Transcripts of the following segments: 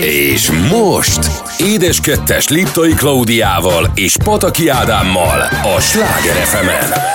És most édeskettes Liptai Klaudiával és Pataki Ádámmal a Sláger FM-en.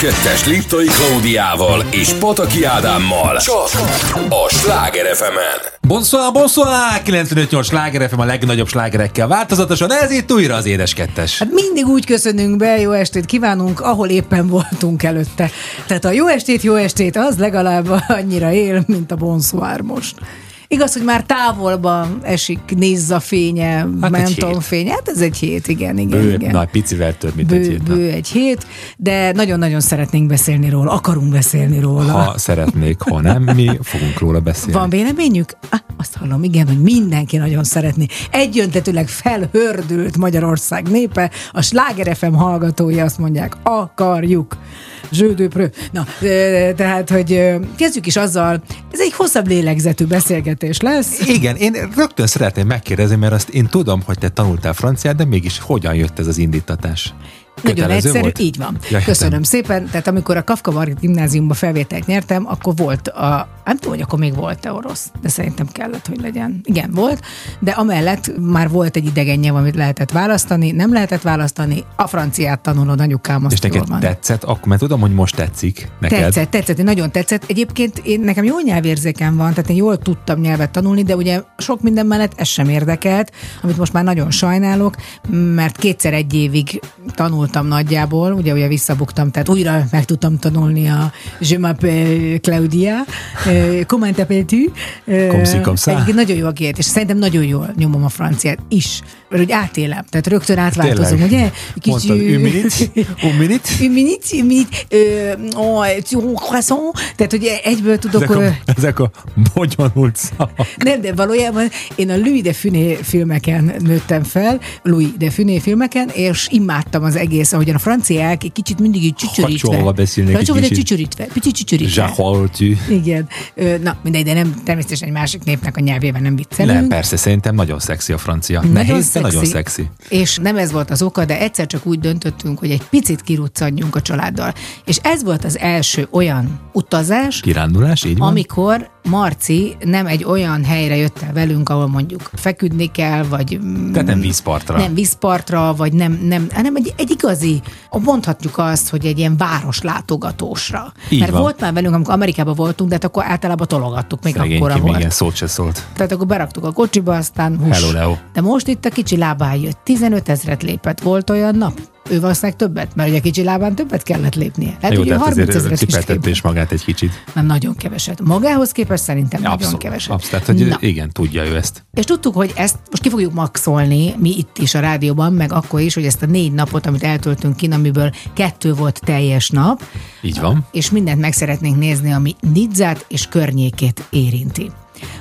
Kettes Liptai Klaudiával és Pataki Ádámmal csak a Sláger FM-en. Bonsoir, bonsoir! 95-8 Sláger FM a legnagyobb slágerekkel változatosan, ez itt újra az édeskettes. Hát mindig úgy köszönünk be, jó estét kívánunk, ahol éppen voltunk előtte. Tehát a jó estét az legalább annyira él, mint a bonsoir most. Igaz, hogy már távolban esik Nizza fénye, hát Menton fénye. Hát ez egy hét, igen. Bő, na, picivel több, mint egy hét. Bő egy hét, de nagyon-nagyon szeretnénk beszélni róla, akarunk beszélni róla. Ha szeretnék, ha nem, mi fogunk róla beszélni. Van véleményük? Azt hallom, igen, hogy mindenki nagyon szeretné. Egyöntetőleg felhördült Magyarország népe, a Sláger FM hallgatói azt mondják, akarjuk. Zsődőprő. Na, tehát, hogy kezdjük is azzal, ez egy hosszabb lélegzetű beszélgetés lesz. Igen, én rögtön szeretném megkérdezni, mert azt én tudom, hogy te tanultál franciát, de mégis hogyan jött ez az indítatás? Nagyon egyszerű, volt? Így van. Jaj, köszönöm szépen. Tehát amikor a Kafka-Varki Gimnáziumba felvételt nyertem, akkor volt nem tudom, hogy akkor még volt-e orosz, de szerintem kellett, hogy legyen. Igen, volt, de amellett már volt egy idegen nyelv, amit lehetett választani, nem lehetett választani, a franciát tanulod, anyukám, azt jól van. És neked tetszett? Akkor már tudom, hogy most tetszik neked. Tetszett, nagyon tetszett. Egyébként nekem jó nyelvérzékem van, tehát én jól tudtam nyelvet tanulni, de ugye sok minden mellett ez sem érdekelt, amit most már nagyon sajnálok, mert kétszer egy évig tanultam nagyjából, ugye visszabuktam, tehát újra meg tudtam tanulni a Je m'appelle Klaudia, comment t'appelles-tu? Nagyon jó a kiejtés, és szerintem nagyon jól nyomom a franciát is, mert úgy átélem, tehát rögtön átváltozom, ugye? Mondtad, une minute, croissant, tehát ugye egyből tudok... Ezek a bonyolult szavak. Nem, de valójában én a Louis de Funès filmeken nőttem fel, és imádtam az egész, ahogyan a franciák egy kicsit mindig így csücsörítve. Csücsörítve. Igen. Na, mindegy, de nem, természetesen egy másik népnek a nyelvében nem viccelünk. Nem, persze, szerintem nagyon szexi a francia. Nehéz, de nagyon szexi. És nem ez volt az oka, de egyszer csak úgy döntöttünk, hogy egy picit kiruccanjunk a családdal. És ez volt az első olyan utazás, kirándulás, így van, amikor Marci nem egy olyan helyre jött el velünk, ahol mondjuk feküdni kell, vagy... Tehát nem vízpartra. Nem vízpartra, vagy nem hanem egy igazi, mondhatjuk azt, hogy egy ilyen városlátogatósra. Így mert van. Volt már velünk, amikor Amerikában voltunk, de hát akkor általában tologattuk, még akkora volt. Igen, szót se szólt. Tehát akkor beraktuk a kocsiba, aztán hello. De most itt a kicsi lábán jött. 15 000 lépett, volt olyan nap. Ő valószínűleg többet, mert ugye kicsi lábán többet kellett lépnie. Hát jó, ugye 30 000 kipeltette is magát egy kicsit. Nem, nagyon keveset. Magához képest szerintem abszolút, nagyon keveset. Abszolút, tehát, hogy igen, tudja ő ezt. És tudtuk, hogy ezt most ki fogjuk maxolni, mi itt is a rádióban, meg akkor is, hogy ezt a 4 napot, amit eltöltünk ki, amiből 2 volt teljes nap. Így van. És mindent meg szeretnénk nézni, ami Nizzát és környékét érinti.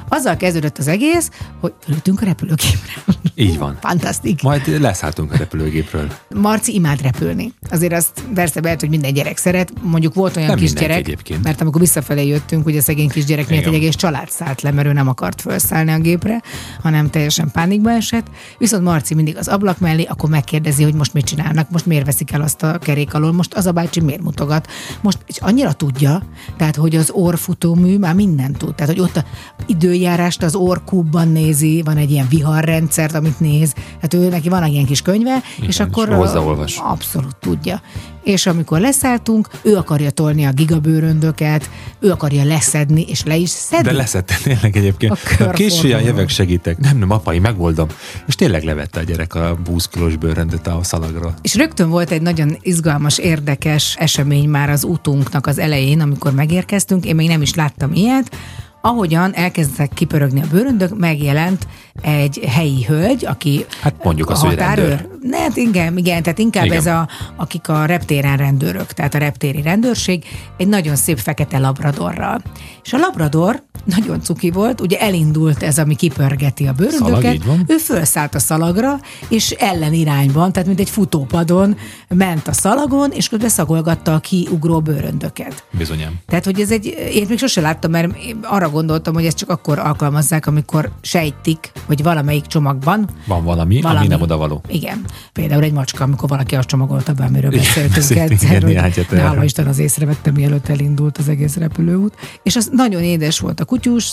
Azzal kezdődött az egész, hogy fölültünk a repülőgépre. Így van. Fantasztik. Majd leszálltunk a repülőgépről. Marci imád repülni. Azért azt persze lehet, hogy minden gyerek szeret. Mondjuk volt olyan kisgyerek, mert amikor visszafelé jöttünk, ugye a szegény kisgyerek miatt egy egész család szállt le, mert ő nem akart felszállni a gépre, hanem teljesen pánikba esett. Viszont Marci mindig az ablak mellé, akkor megkérdezi, hogy most mit csinálnak, most miért veszik el azt a kerék alól, most az a bácsi miért mutogat. Most annyira tudja, tehát hogy az orrfutómű már mindent tud. Tehát hogy ott a időjárást az orrkúbban nézi, van egy ilyen viharrendszert, amit néz. Hát ő neki van egy ilyen kis könyve, igen, és akkor hozzáolvas. Abszolút tudja. És amikor leszálltunk, ő akarja tolni a gigabőröndöket, ő akarja leszedni, és le is szedni. De leszedte tényleg egyébként. Későjön jövök, segítek. Nem, apai, megoldom. És tényleg levette a gyerek a 20 kilós bőröndöt a szalagra. És rögtön volt egy nagyon izgalmas, érdekes esemény már az útunknak az elején, amikor megérkeztünk. Én még nem is láttam ilyet. Ahogyan elkezdtek kipörögni a bőröndök, megjelent egy helyi hölgy, aki hát mondjuk az, hogy rendőr. Hát igen, tehát inkább igen. Ez akik a reptéren rendőrök, tehát a reptéri rendőrség, egy nagyon szép fekete labradorral. És a labrador nagyon cuki volt, ugye elindult ez, ami kipörgeti a bőröndöket, ő fölszállt a szalagra, és ellenirányban, tehát mint egy futópadon ment a szalagon, és közben szagolgatta a kiugró bőröndöket. Bizonyám. Tehát, hogy ez én még sose láttam, mert arra gondoltam, hogy ezt csak akkor alkalmazzák, amikor sejtik, hogy valamelyik csomagban van valami, ami nem odavaló. Igen. Például egy macska, amikor valaki azt csomagolta be, amiről beszéltünk egyszer, hála Isten az észrevettem, mielőtt elindult az egész repülőút. És az nagyon édes volt a kutyus,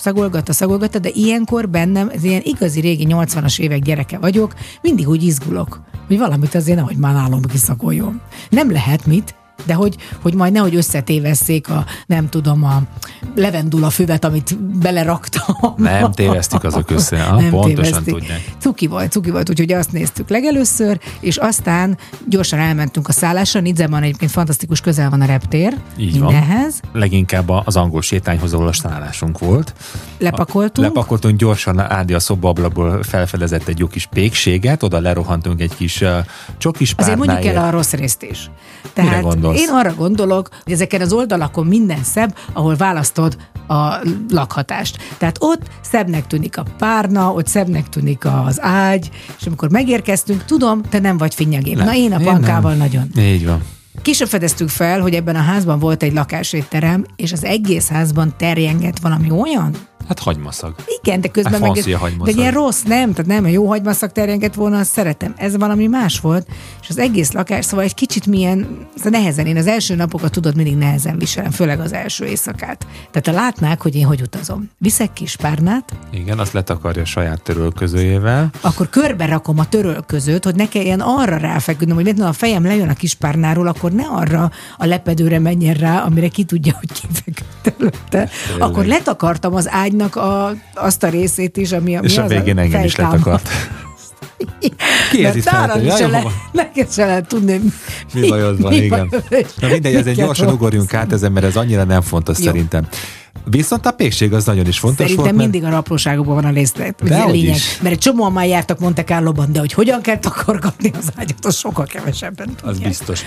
szagolgatta, de ilyenkor bennem, ez ilyen igazi régi 80-as évek gyereke vagyok, mindig úgy izgulok, hogy valamit azért nehogy már nálom kiszagoljon. Nem lehet mit, De hogy majd nehogy összetévesszék a, nem tudom, a levendula füvet, amit beleraktam. Nem tévesztik azok össze. Nem pontosan tudják. Cuki volt, úgyhogy azt néztük legelőször, és aztán gyorsan elmentünk a szállásra. Nizzában egyébként fantasztikus közel van a reptér. Így van. Mindenhez. Leginkább az angol sétányhoz, ahol a szállásunk volt. Lepakoltunk, gyorsan Ádi a szobablakból felfedezett egy jó kis pékséget, oda lerohantunk egy kis csokis párnáért. Azért mondjuk el a rossz részt is. Tehát én arra gondolok, hogy ezeken az oldalakon minden szebb, ahol választod a lakhatást. Tehát ott szebbnek tűnik a párna, ott szebbnek tűnik az ágy, és amikor megérkeztünk, tudom, te nem vagy finnyegébb. Na én a pankával nagyon. Így van. Később fedeztük fel, hogy ebben a házban volt egy lakásétterem, és az egész házban terjengett valami olyan? Hát hagymaszag. Igen, de közben meg... De ilyen rossz, nem? Tehát nem, a jó hagymaszag terjengett volna, azt szeretem. Ez valami más volt, és az egész lakás, szóval egy kicsit milyen, nehezen, én az első napokat tudod, mindig nehezen viselem, főleg az első éjszakát. Tehát ha látnák, hogy én hogy utazom. Viszek kis párnát. Igen, azt letakarja saját törölközőjével. Akkor körbe rakom a törölközőt, hogy ne kelljen arra ráfeküdnöm, hogy miért a fejem lejön a kis párnáról, akkor ne arra a lepedőre menjen rá, amire ki tudja, hogy kifeküdt előtte. Akkor letakartam az ágy azt a részét is, ami és a végén engem is letakart. Neked se lehet tudni, mi bajod van, igen. Na mindegy, ezért gyorsan ugorjunk át ezen, mert ez annyira nem fontos. Jó. Szerintem. Viszont a pékség az nagyon is fontos. Szerintem volt, mindig a apróságokban van a lényeg. Mert egy csomóan már jártak Monte Carloban, de hogy hogyan kell takargatni az ágyat, az sokkal kevesebben tudják. Az biztos.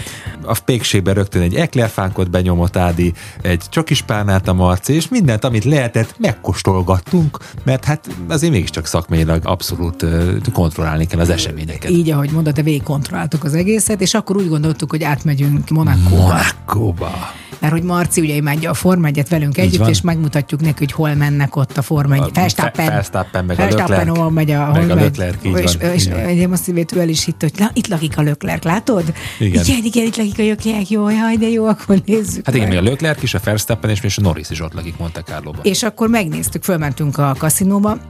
A pékségben rögtön egy Leclerc fánkot benyomott Ádi, egy csokis párnát a Marci, és mindent, amit lehetett, megkóstolgattunk, mert hát azért mégiscsak szakmailag abszolút kontrollálni kell az eseményeket. Így, ahogy mondod, de végig kontrolláltuk az egészet, és akkor úgy gondoltuk, hogy átmegyünk Monakóba. Mert hogy Marci ugye imádja a Forma 1-et velünk együtt, és megmutatjuk neki, hogy hol mennek ott a Forma 1. Verstappen meg a Leclerc. Hol megy a Leclerc, így van. És én azt hívét, ő el is hitt, hogy itt lakik a Leclerc, látod? Igen, itt lakik a Leclerc, jó, jaj, de jó, akkor nézzük. Hát igen, meg a Leclerc is, a Verstappen és a Norris is ott lakik Monte Carloban. És akkor megnéztük, fölmentünk a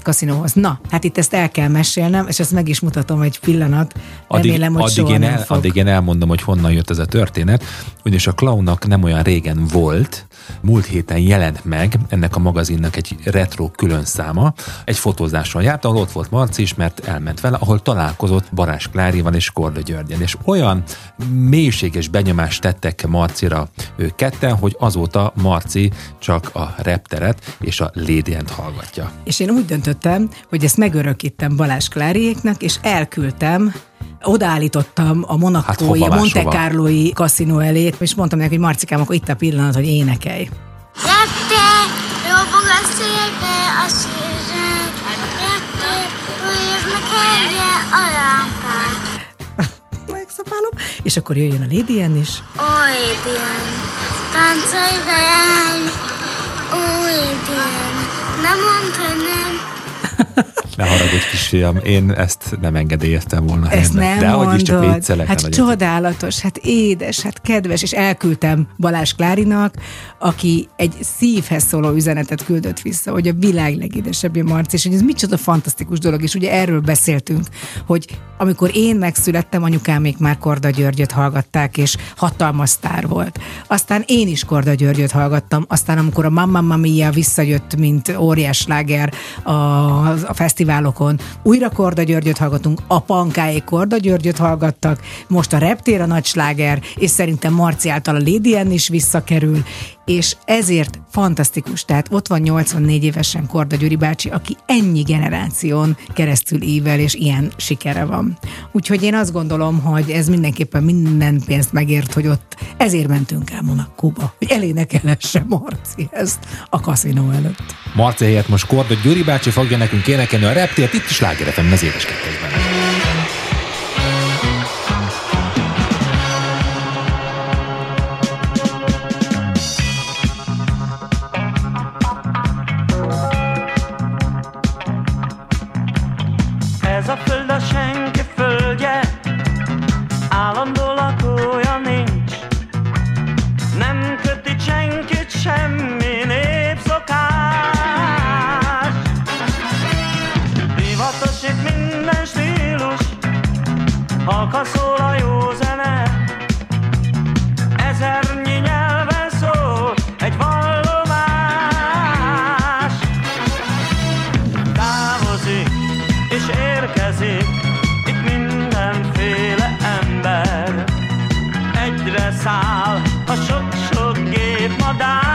kaszinóhoz. Na, hát itt ezt el kell mesélnem, és ezt meg is mutatom egy pillanat. Remélem, hogy soha nem fog. Addig én elmondom, hogy honnan jött ez a történet, ugyanis a Clownnak nem olyan régen volt, múlt héten jelent meg ennek a magazinnak egy retro külön száma. Egy fotózáson járt, ahol ott volt Marci is, mert elment vele, ahol találkozott Balázs Klárival és Korda Györgyen. És olyan mélységes benyomást tettek Marcira ők ketten, hogy azóta Marci csak a repteret és a Lady End hallgatja. És én úgy döntöttem, hogy ezt megörökítem Balázs Kláriéknak, és elküldtem, odaállítottam a monakói, a Monte Carlói kaszinó elét, és mondtam neki, hogy Marcikám, akkor itt a pillanat, hogy énekelj. Repte, robog a szélbe a szélzsák, repte, újjöznek elje a lámpát. Megszapálom, és akkor jöjjön a Lady Anne is. Ó, Lady Anne, táncolj velem, ó, Lady Anne, nem mondd, hogy nem. Ne haragudj, kisfiam, én ezt nem engedélyeztem volna. Ezt nem de mondod. Ahogy is csak viccelek. Hát csodálatos, hát édes, hát kedves, és elküldtem Balázs Klárinak, aki egy szívhez szóló üzenetet küldött vissza, hogy a világ legédesebbje Marci, és hogy ez micsoda fantasztikus dolog, és ugye erről beszéltünk, hogy amikor én megszülettem, anyukám még már Korda Györgyöt hallgatták, és hatalmas sztár volt. Aztán én is Korda Györgyöt hallgattam, aztán amikor a Mamma Mia visszajött, mint óriás sláger a fesztiválokon, újra Korda Györgyöt hallgatunk, a pankáék Korda Györgyöt hallgattak, most a reptér a nagy sláger, és szerintem Marci által a Lady Anne is visszakerül, és ezért fantasztikus. Tehát ott van 84 évesen Korda Gyuri bácsi, aki ennyi generáción keresztül ível, és ilyen sikere van. Úgyhogy én azt gondolom, hogy ez mindenképpen minden pénzt megért, hogy ott ezért mentünk el Monakóba, hogy elénekelesse Marci ezt a kaszinó előtt. Marci helyett most Korda Gyuri bácsi fogja nekünk énekelni a reptért, itt is Sláger FM az édes kettesben. Minden stíl ezernyi nyelven szól egy vallomás. Távozik és érkezik itt mindenféle ember, egyre száll a sok-sok gépmadár.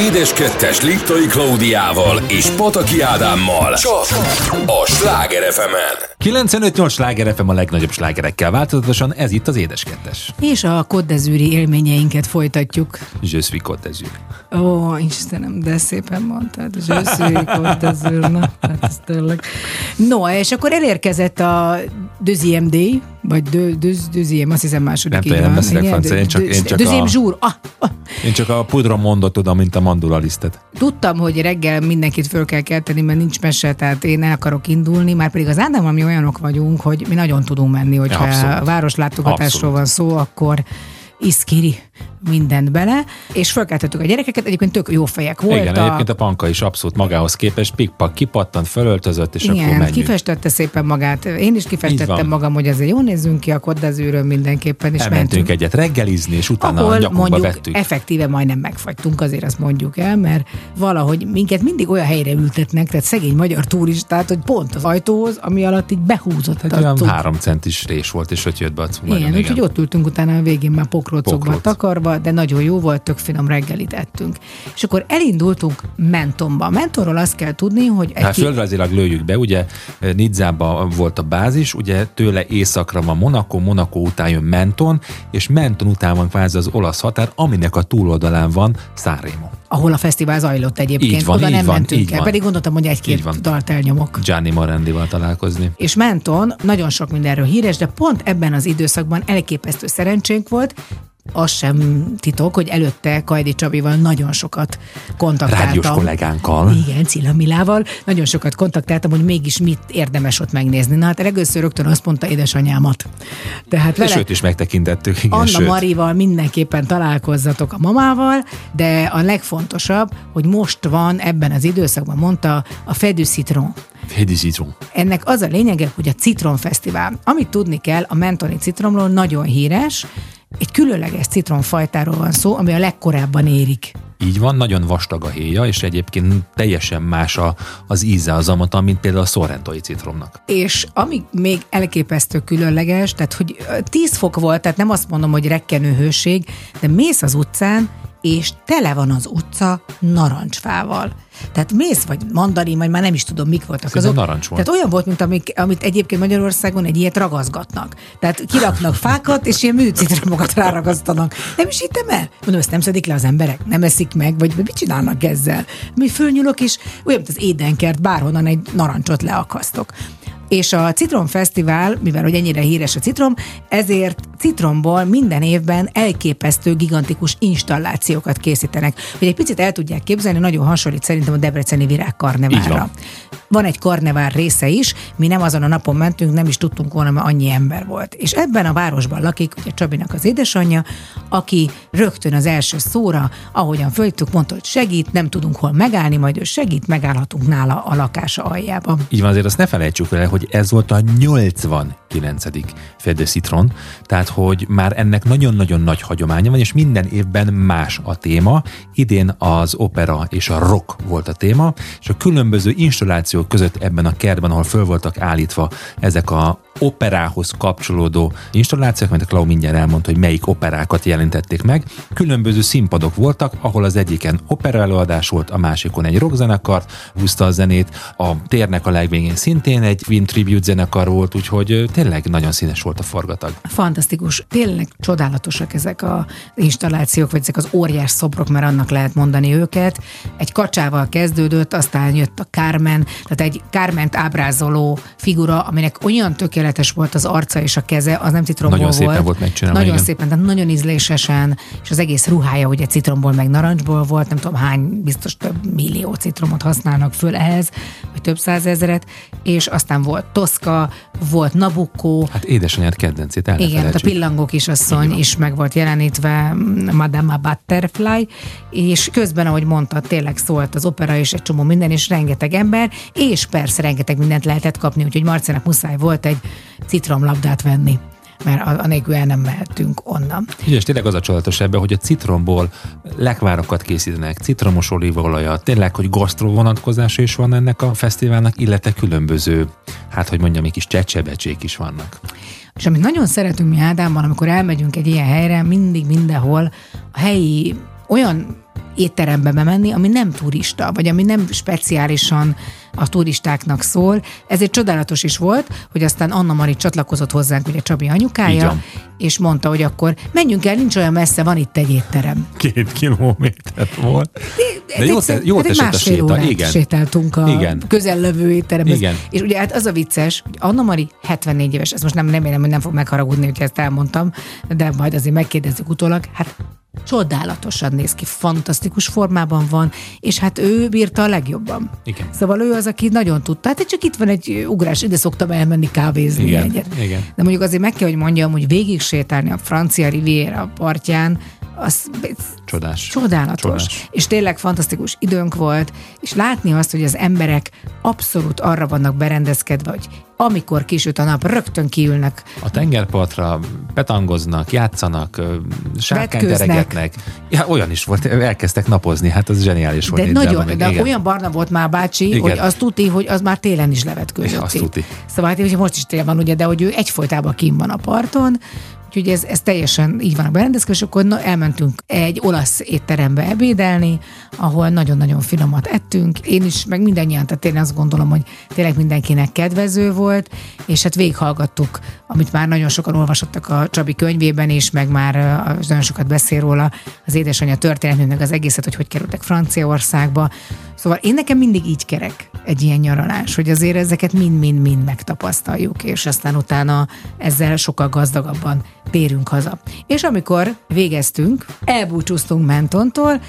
Édeskettes Liptai Klaudiával és Pataki Ádámmal csak a Sláger FM-en. 95-8 Sláger FM a legnagyobb slágerekkel változatosan, ez itt az Édeskettes. És a Côte d'Azuri élményeinket folytatjuk. Je suis Côte d'Azur. Ó, Istenem, de szépen mondtad. Je suis Côte d'Azur. Na, hát ez tényleg. No, és akkor elérkezett a deuxième day, vagy deuxième, azt hiszem második így van. Nem beszélek francia, én csak deuxième jour. Én csak a pudra mondott oda, mint a mandulalisztet. Tudtam, hogy reggel mindenkit föl kell kelteni, mert nincs mese, tehát én el akarok indulni, már pedig az Ádámmal mi olyanok vagyunk, hogy mi nagyon tudunk menni, hogyha a városlátogatásról van szó, akkor iszkiri mindent bele, és fölkeltettük a gyerekeket, egyébként tök jó fejek voltak. Igen, egyébként a Panka is abszolút magához képest, pikpak kipattant, fölöltözött, és igen, akkor menjünk. Kifestette szépen magát, én is kifestettem magam, hogy azért jól nézzünk ki a Côte d'Azurön mindenképpen, és mentünk egyet reggelizni, és utána ahol a nyakunkba mondjuk vettük. Effektíve majdnem megfagytunk, azért azt mondjuk el, mert valahogy minket mindig olyan helyre ültetnek, tehát szegény magyar turistát, hogy pont az ajtóhoz, ami alatt így behúzott. Egy olyan 3 centis rés volt, és ott jött be a cumban. Igen, úgyhogy ott ültünk utána a végén már pokrócokba takarva, de nagyon jó volt, tök finom reggelit ettünk. És akkor elindultunk Mentonba. Mentonról azt kell tudni, hogy... Földrajzilag lőjük be, ugye Nizzában volt a bázis, ugye tőle északra van Monaco, Monaco után jön Menton, és Menton után van kvázi az olasz határ, aminek a túloldalán van Sanremo. Ahol a fesztivál zajlott egyébként, van, oda nem van, mentünk el, van. Pedig gondoltam, hogy egy-két dalt elnyomok. Gianni Morandival találkozni. És Menton nagyon sok mindenről híres, de pont ebben az időszakban elképesztő szerencsénk volt, az sem titok, hogy előtte Kajdi Csabival nagyon sokat kontaktáltam. Rádiós kollégánkkal. Igen, Cilla Milával. Nagyon sokat kontaktáltam, hogy mégis mit érdemes ott megnézni. Na hát először rögtön azt mondta édesanyámat. Tehát vele, és őt is megtekintettük. Igen, Anna Marival mindenképpen találkozzatok a mamával, de a legfontosabb, hogy most van ebben az időszakban, mondta, a Fête du Citron. Ennek az a lényege, hogy a citromfesztivál. Amit tudni kell, a mentoni citromról nagyon híres, egy különleges citromfajtáról van szó, ami a legkorábban érik. Így van, nagyon vastag a héja, és egyébként teljesen más az íze, az amata, mint például a sorrentói citromnak. És ami még elképesztő különleges, tehát hogy 10 fok volt, tehát nem azt mondom, hogy rekkenő hőség, de mész az utcán, és tele van az utca narancsfával. Tehát mész, vagy mandarin, vagy már nem is tudom, mik voltak azok. Narancs volt. Tehát olyan volt, mint amit egyébként Magyarországon egy ilyet ragaszgatnak. Tehát kiraknak fákat, és ilyen műcitromokat ráragasztanak. Nem is hittem el. Mondom, ezt nem szedik le az emberek? Nem eszik meg? Vagy mit csinálnak ezzel? Mi fölnyúlok, és olyan, mint az édenkert, bárhonnan egy narancsot leakasztok. És a citromfesztivál, mivel hogy ennyire híres a citrom, ezért citromból minden évben elképesztő gigantikus installációkat készítenek. Hogy egy picit el tudják képzelni, nagyon hasonlít szerintem a Debreceni Virág karneválra. Van egy karnevál része is, mi nem azon a napon mentünk, nem is tudtunk volna, mert annyi ember volt. És ebben a városban lakik, ugye Csabinak az édesanyja, aki rögtön az első szóra, ahogyan föltük, mondta, hogy segít, nem tudunk hol megállni, majd ő segít, megállhatunk nála a lakása aljában. Így van, azért azt ne felejtsük el, hogy ez volt a 89. Fête du Citron, tehát hogy már ennek nagyon-nagyon nagy hagyománya van, és minden évben más a téma. Idén az opera és a rock volt a téma, és a különböző installációk között ebben a kertben, ahol föl voltak állítva ezek a operához kapcsolódó installációk, mert a Klau mindjárt elmondta, hogy melyik operákat jelentették meg. Különböző színpadok voltak, ahol az egyiken opera előadás volt, a másikon egy rockzenekart húzta a zenét, a térnek a legvégén szintén egy Queen Tribute zenekar volt, úgyhogy tényleg nagyon színes volt a forgatag. Fantasztikus, tényleg csodálatosak ezek az installációk, vagy ezek az óriás szobrok, mert annak lehet mondani őket. Egy kacsával kezdődött, aztán jött a Carmen, tehát egy Carment ábrázoló figura, aminek olyan tökéletes volt az arca és a keze, az nem citromból volt. Nagyon szépen volt megcsinálva. Nagyon szépen, tehát nagyon ízlésesen, és az egész ruhája ugye citromból meg narancsból volt, nem tudom hány, biztos több millió citromot használnak föl ehhez, vagy több 100 000, és aztán volt Toszka, volt Nabucco. Hát édesanyád kedvencét el ne felejtsük. Igen, a Pillangó kisasszony is meg volt jelenítve, Madame Butterfly, és közben, ahogy mondta, tényleg szólt az opera és egy csomó minden, és rengeteg ember, és persze rengeteg mindent lehetett kapni, úgyhogy Marcinak muszáj volt egy citromlabdát venni, mert anélkül el nem mehetünk onnan. Ugye, és tényleg az a csodálatos ebben, hogy a citromból lekvárokat készítenek, citromos olívaolajat, tényleg, hogy gasztró vonatkozása is van ennek a fesztiválnak, illetve különböző, hát hogy mondjam, egy kis csecsebecsék is vannak. És amit nagyon szeretünk mi Ádámban, amikor elmegyünk egy ilyen helyre, mindig mindenhol a helyi olyan étterembe bemenni, ami nem turista, vagy ami nem speciálisan a turistáknak szól. Ezért csodálatos is volt, hogy aztán Anna Mari csatlakozott hozzánk, ugye Csabi anyukája, és mondta, hogy akkor menjünk el, nincs olyan messze, van itt egy étterem. 2 kilométer volt. De jó esett a séta. Igen. Sétáltunk a közellevő étteremhez. Igen. És ugye hát az a vicces, hogy Anna Mari 74 éves, ezt most nem remélem, hogy nem fog megharagudni, hogy ezt elmondtam, de majd azért megkérdezzük utólag, hát csodálatosan néz ki, fantasztikus formában van, és hát ő bírta a legjobban. Igen. Szóval ő az, aki nagyon tudta, hát csak itt van egy ugrás, ide szoktam elmenni kávézni. Igen. Egyet. Igen. De mondjuk azért meg kell, hogy mondjam, hogy végig sétálni a francia riviera partján, az csodás. Csodálatos. És tényleg fantasztikus időnk volt, és látni azt, hogy az emberek abszolút arra vannak berendezkedve, hogy amikor kisüt a nap, rögtön kiülnek. A tengerpartra petangoznak, játszanak, sárkányt teregetnek. Ja, olyan is volt, elkezdtek napozni, hát az zseniális volt. De nagyon, de olyan barna volt már bácsi, igen, hogy azt tudti, hogy az már télen is levetkőzött. Azt tudti. Szóval hát most is tél van, ugye, de hogy ő egyfolytában kint van a parton, úgyhogy ez teljesen így van a berendezkedés, és akkor elmentünk egy olasz étterembe ebédelni, ahol nagyon-nagyon finomat ettünk. Én is, meg mindannyian, tehát én azt gondolom, hogy tényleg mindenkinek kedvező volt, és hát végighallgattuk, amit már nagyon sokan olvasottak a Csabi könyvében is, meg már nagyon sokat beszél róla az édesanyja történetének, az egészet, hogy kerültek Franciaországba. Szóval én nekem mindig így kerek. egy ilyen nyaralás, hogy azért ezeket mind-mind-mind megtapasztaljuk, és aztán utána ezzel sokkal gazdagabban térünk haza. És amikor végeztünk, elbúcsúztunk Mentontól,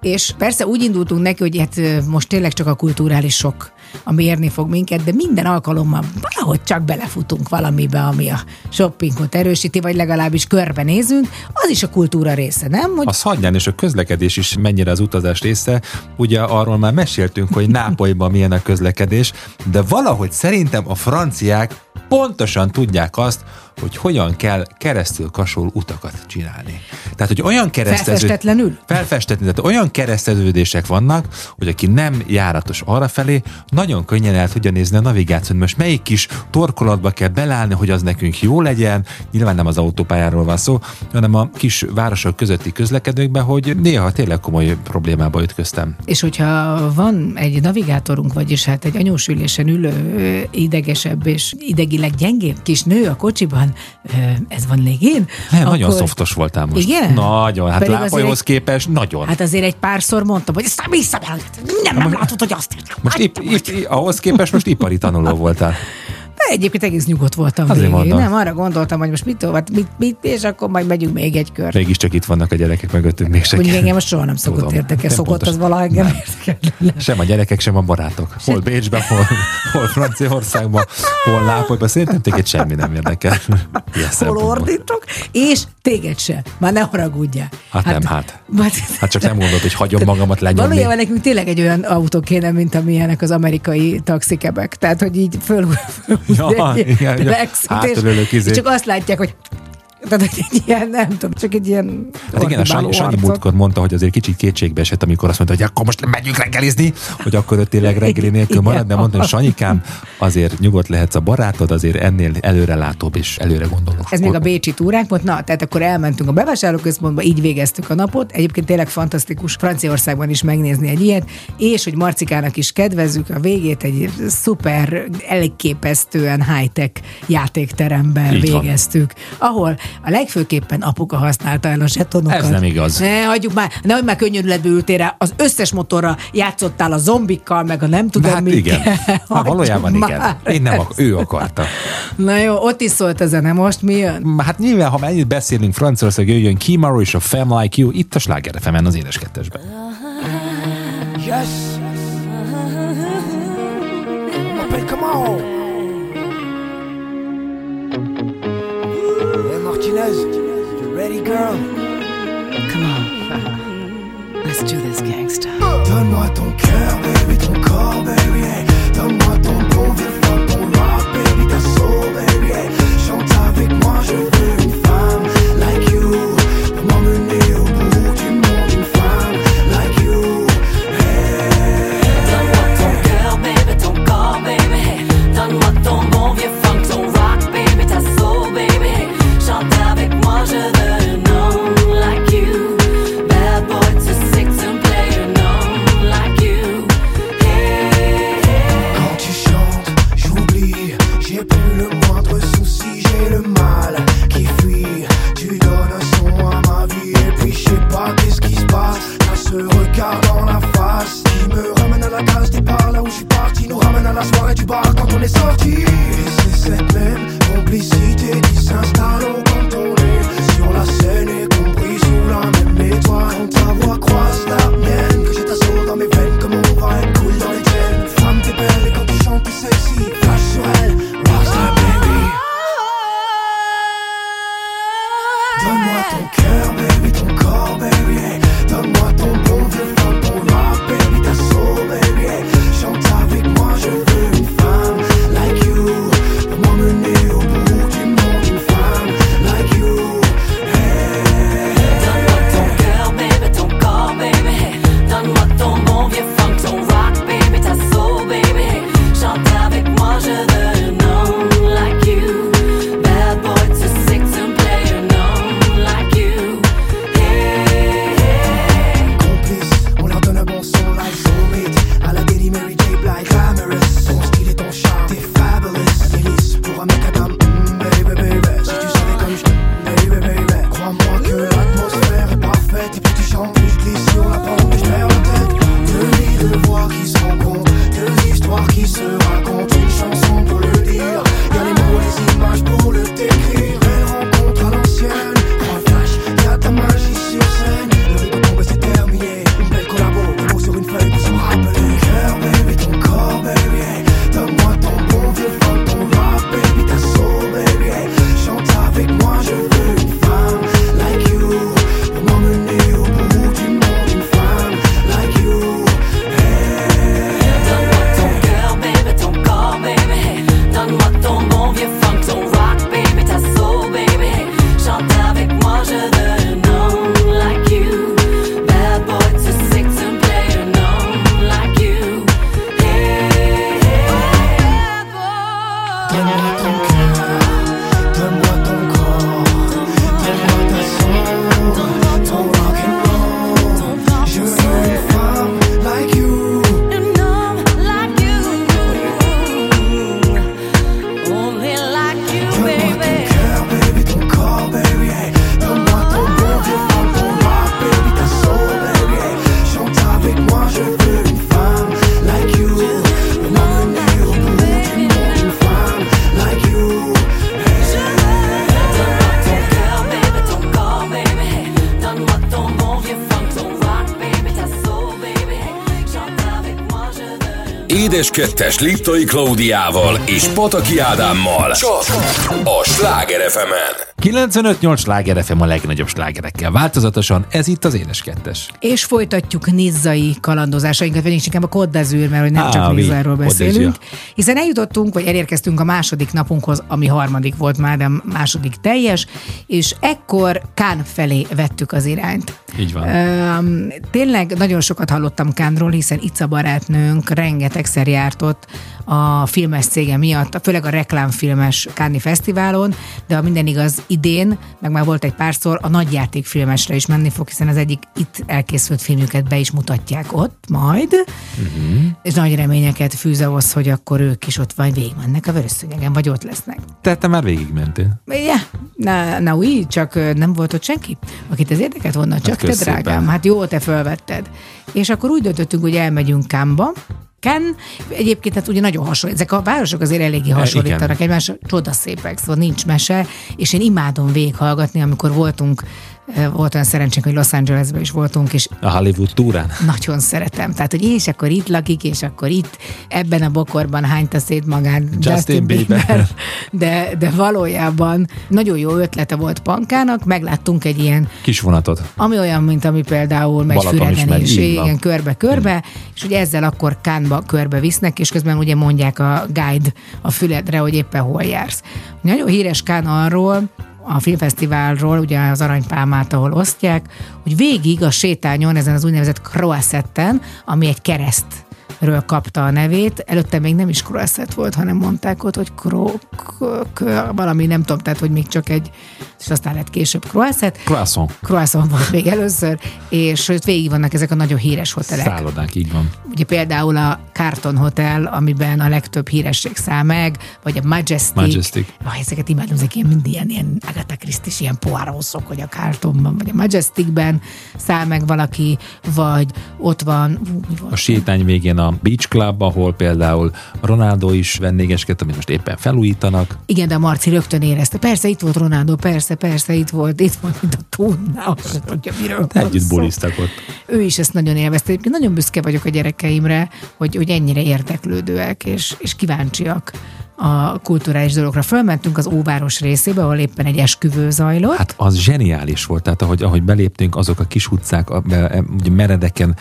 és persze úgy indultunk neki, hogy hát most tényleg csak a kulturális sok, ami érni fog minket, de minden alkalommal valahogy csak belefutunk valamibe, ami a shoppingot erősíti, vagy legalábbis körbenézünk, az is a kultúra része, nem? Hogy... Az hagyján, és a közlekedés is mennyire az utazás része, ugye arról már meséltünk, hogy Nápolyban milyen a közlekedés, de valahogy szerintem a franciák pontosan tudják azt, hogy hogyan kell keresztül kasoló utakat csinálni. Tehát, hogy olyan kereszteződések vannak, hogy aki nem járatos arrafelé, nagyon könnyen el tudja nézni a navigációt. Most melyik kis torkolatba kell belállni, hogy az nekünk jó legyen, nyilván nem az autópályáról van szó, hanem a kis városok közötti közlekedőkben, hogy néha tényleg komoly problémába ütköztem. És hogyha van egy navigátorunk, vagyis hát egy anyós ülésen ülő idegesebb és idegileg gyengébb kis nő a kocsiban, ez van légén? Nem, akkor... nagyon szoftos voltál most. Igen? Nagyon, hát Lápolyhoz képest nagyon. Hát azért egy párszor mondtam, hogy ezt vissza be, nem látod, hogy azt értem. Most ahhoz képest most ipari tanuló voltál. De egyébként egész nyugodt voltam azért végig. Mondom. Nem, arra gondoltam, hogy most mit, és akkor majd megyünk még egy kört. Mégis csak itt vannak a gyerekek mögöttünk, még segít. Engem most soha nem szokott érdekel, szokott az valahogy nem érdekel. Sem a gyerekek, sem a barátok. Hol Bécsben, hol Franciaországban, hol Lápolyban, szerintem téged semmi nem érdekel. Hol ordítok, és téged se. Már ne haragudjál. Hát csak nem mondod, hogy hagyom magamat lenyomni. Valójában nekünk tényleg egy olyan autó kéne, mint amilyenek az amerikai taxikebek. Tehát, hogy így és csak azt látják, hogy tehát egy ilyen, nem tudom, csak egy ilyen... Hát igen, a Sanyi múltkor mondta, hogy azért kicsit kétségbe esett, amikor azt mondta, hogy akkor most megyünk reggelizni, hogy akkor ő tényleg reggeli nélkül marad, de mondta, hogy Sanyikám, azért nyugodt lehetsz, a barátod azért ennél előrelátóbb és előre gondoló. Ez még a bécsi túránk volt, na, tehát akkor elmentünk a bevásárlóközpontba, így végeztük a napot, egyébként tényleg fantasztikus Franciaországban is megnézni egy ilyet, és hogy Marcikának is kedvezzük, a végét egy szuper, elképesztően high-tech játékteremben végeztük, ahol a legfőképpen apuka használta el a zsetonokat. Ez nem igaz. Ne, hagyjuk már, nehogy már könnyörületből ültél rá, az összes motorra játszottál a zombikkal, meg a nem tudom hát mit. Hát igen, valójában igen. Én nem ő akarta. Na jó, ott is szólt a zene, most mi jön? Hát nyilván, ha mennyit beszélünk Franciaország, jöjjön Kimaro és a Femme Like You, itt a Sláger FM-en az Édes Kettesben. Yes! Baby, come on! You ready, girl? Come on, let's do this, gangsta. Donne-moi ton cœur, baby, ton corps, baby. Hey. Donne-moi ton bon vieux fun, ton rock, baby, ta soul, baby. Hey. Chante avec moi, je veux une femme like you. Pour m'emmener au bout du monde, une femme like you. Hey. Donne-moi ton cœur, baby, ton corps, baby. Hey. Donne-moi ton bon vieux fun, ton rock, baby, ta soul, baby. Hey. Chante avec moi, je veux un homme like you. Bad boy to six and play a homme like you. Hey, hey. Quand tu chantes, j'oublie, j'ai plus le moindre souci, j'ai le mal qui fuit. Tu donnes un son à ma vie et puis je sais pas qu'est-ce qui se passe. T'as ce regard dans la face qui me ramène à la case départ, là où je suis parti, nous ramène à la soirée du bar quand on est sorti. Et c'est cette même complicité qui s'installe au canton sur la scène et compris sous la même étoile. Quand ta voix croise la mienne, que j'ai ta soul dans mes veines, comme on va être cool dans les tiennes. Femme t'es belle et quand tu chantes t'es sexy, flash sur elle, watch la baby. Donne-moi ton cœur baby, ton corps baby, hey. Donne-moi ton bon vieux femme, ton rap baby, ta soul baby, hey. Chante avec moi, je veux une femme like you. Pour m'emmener au bout du Édes Kettes Liptai Klaudiával és Pataki Ádámmal csak a Sláger FM-en. 95-8 Sláger FM a legnagyobb slágerekkel változatosan, ez itt az Édes Kettes. És folytatjuk nizzai kalandozásainkat, vagyis inkább a Côte d'Azur, mert hogy nem csak Nizzáról beszélünk. Hiszen eljutottunk, vagy elérkeztünk a második napunkhoz, ami harmadik volt már, de a második teljes, és ekkor Cannes felé vettük az irányt. Így van. Tényleg nagyon sokat hallottam Cannesról, hiszen Ica barátnőnk rengetegszer járt ott a filmes cége miatt, főleg a reklámfilmes Cannes-i fesztiválon, de a minden igaz idén, meg már volt egy párszor, a nagyjátékfilmesre is menni fog, hiszen az egyik itt elkészült filmüket be is mutatják ott majd, és nagy reményeket fűz ahhoz, hogy akkor ők is ott vagy végigmennek a Vörösszőnyegen, vagy ott lesznek. Tehát te már végigmentél? Yeah. Na új, csak nem volt ott senki, akit ez érdekelt volna, csak te drágám, hát jó, te fölvetted. És akkor úgy döntöttünk, hogy elmegyünk Cannes-ba. Cannes egyébként hát ugye nagyon hasonlít. Ezek a városok azért eléggé hasonlítanak egymásra, csodaszépek, szóval nincs mese, és én imádom végighallgatni, amikor volt olyan szerencsénk, hogy Los Angelesben is voltunk, és a Hollywood túrán. Nagyon szeretem. Tehát, hogy és akkor itt lakik, és akkor itt ebben a bokorban hányta szét magát Justin Bieber. De valójában nagyon jó ötlete volt Pankának, megláttunk egy ilyen kis vonatot. Ami olyan, mint ami például megy Füreden is, igen, körbe-körbe, és ugye ezzel akkor Cannes-ba körbe visznek, és közben ugye mondják a guide a füledre, hogy éppen hol jársz. Nagyon híres Cannes arról, a filmfesztiválról, ugye az Aranypálmát, ahol osztják, hogy végig a sétányon, ezen az úgynevezett Croisetten, ami egy keresztről kapta a nevét, előtte még nem is Croisette volt, hanem mondták ott, hogy valami, nem tudom, tehát, hogy még csak egy, és aztán lett később Croisette. Croissant volt még először, és végig vannak ezek a nagyon híres hotelek. Szállodák, így van. Ugye például a Carlton Hotel, amiben a legtöbb híresség száll meg, vagy a Majestic. Ezeket imádom, ezek ilyen Agatha Christie-s, ilyen Poirot-ok, hogy a Carltonban, vagy a Majesticben száll meg valaki, vagy ott van... A sétány végén a Beach Club, ahol például Ronaldo is vendégeskedt, amit most éppen felújítanak. Igen, de a Marci rögtön érezte. Persze, itt volt Ronaldo, persze, itt volt, mint a tudná, azt tudja, miről van együtt buliztak ott. Ő is ezt nagyon élvezte. Egyébként nagyon büszke vagyok a gyerekeimre, hogy ennyire érdeklődőek és kíváncsiak a kulturális dolgokra. Fölmentünk az óváros részébe, ahol éppen egy esküvő zajlott. Hát az zseniális volt, tehát ahogy beléptünk, azok a kis utcák, ugye meredeken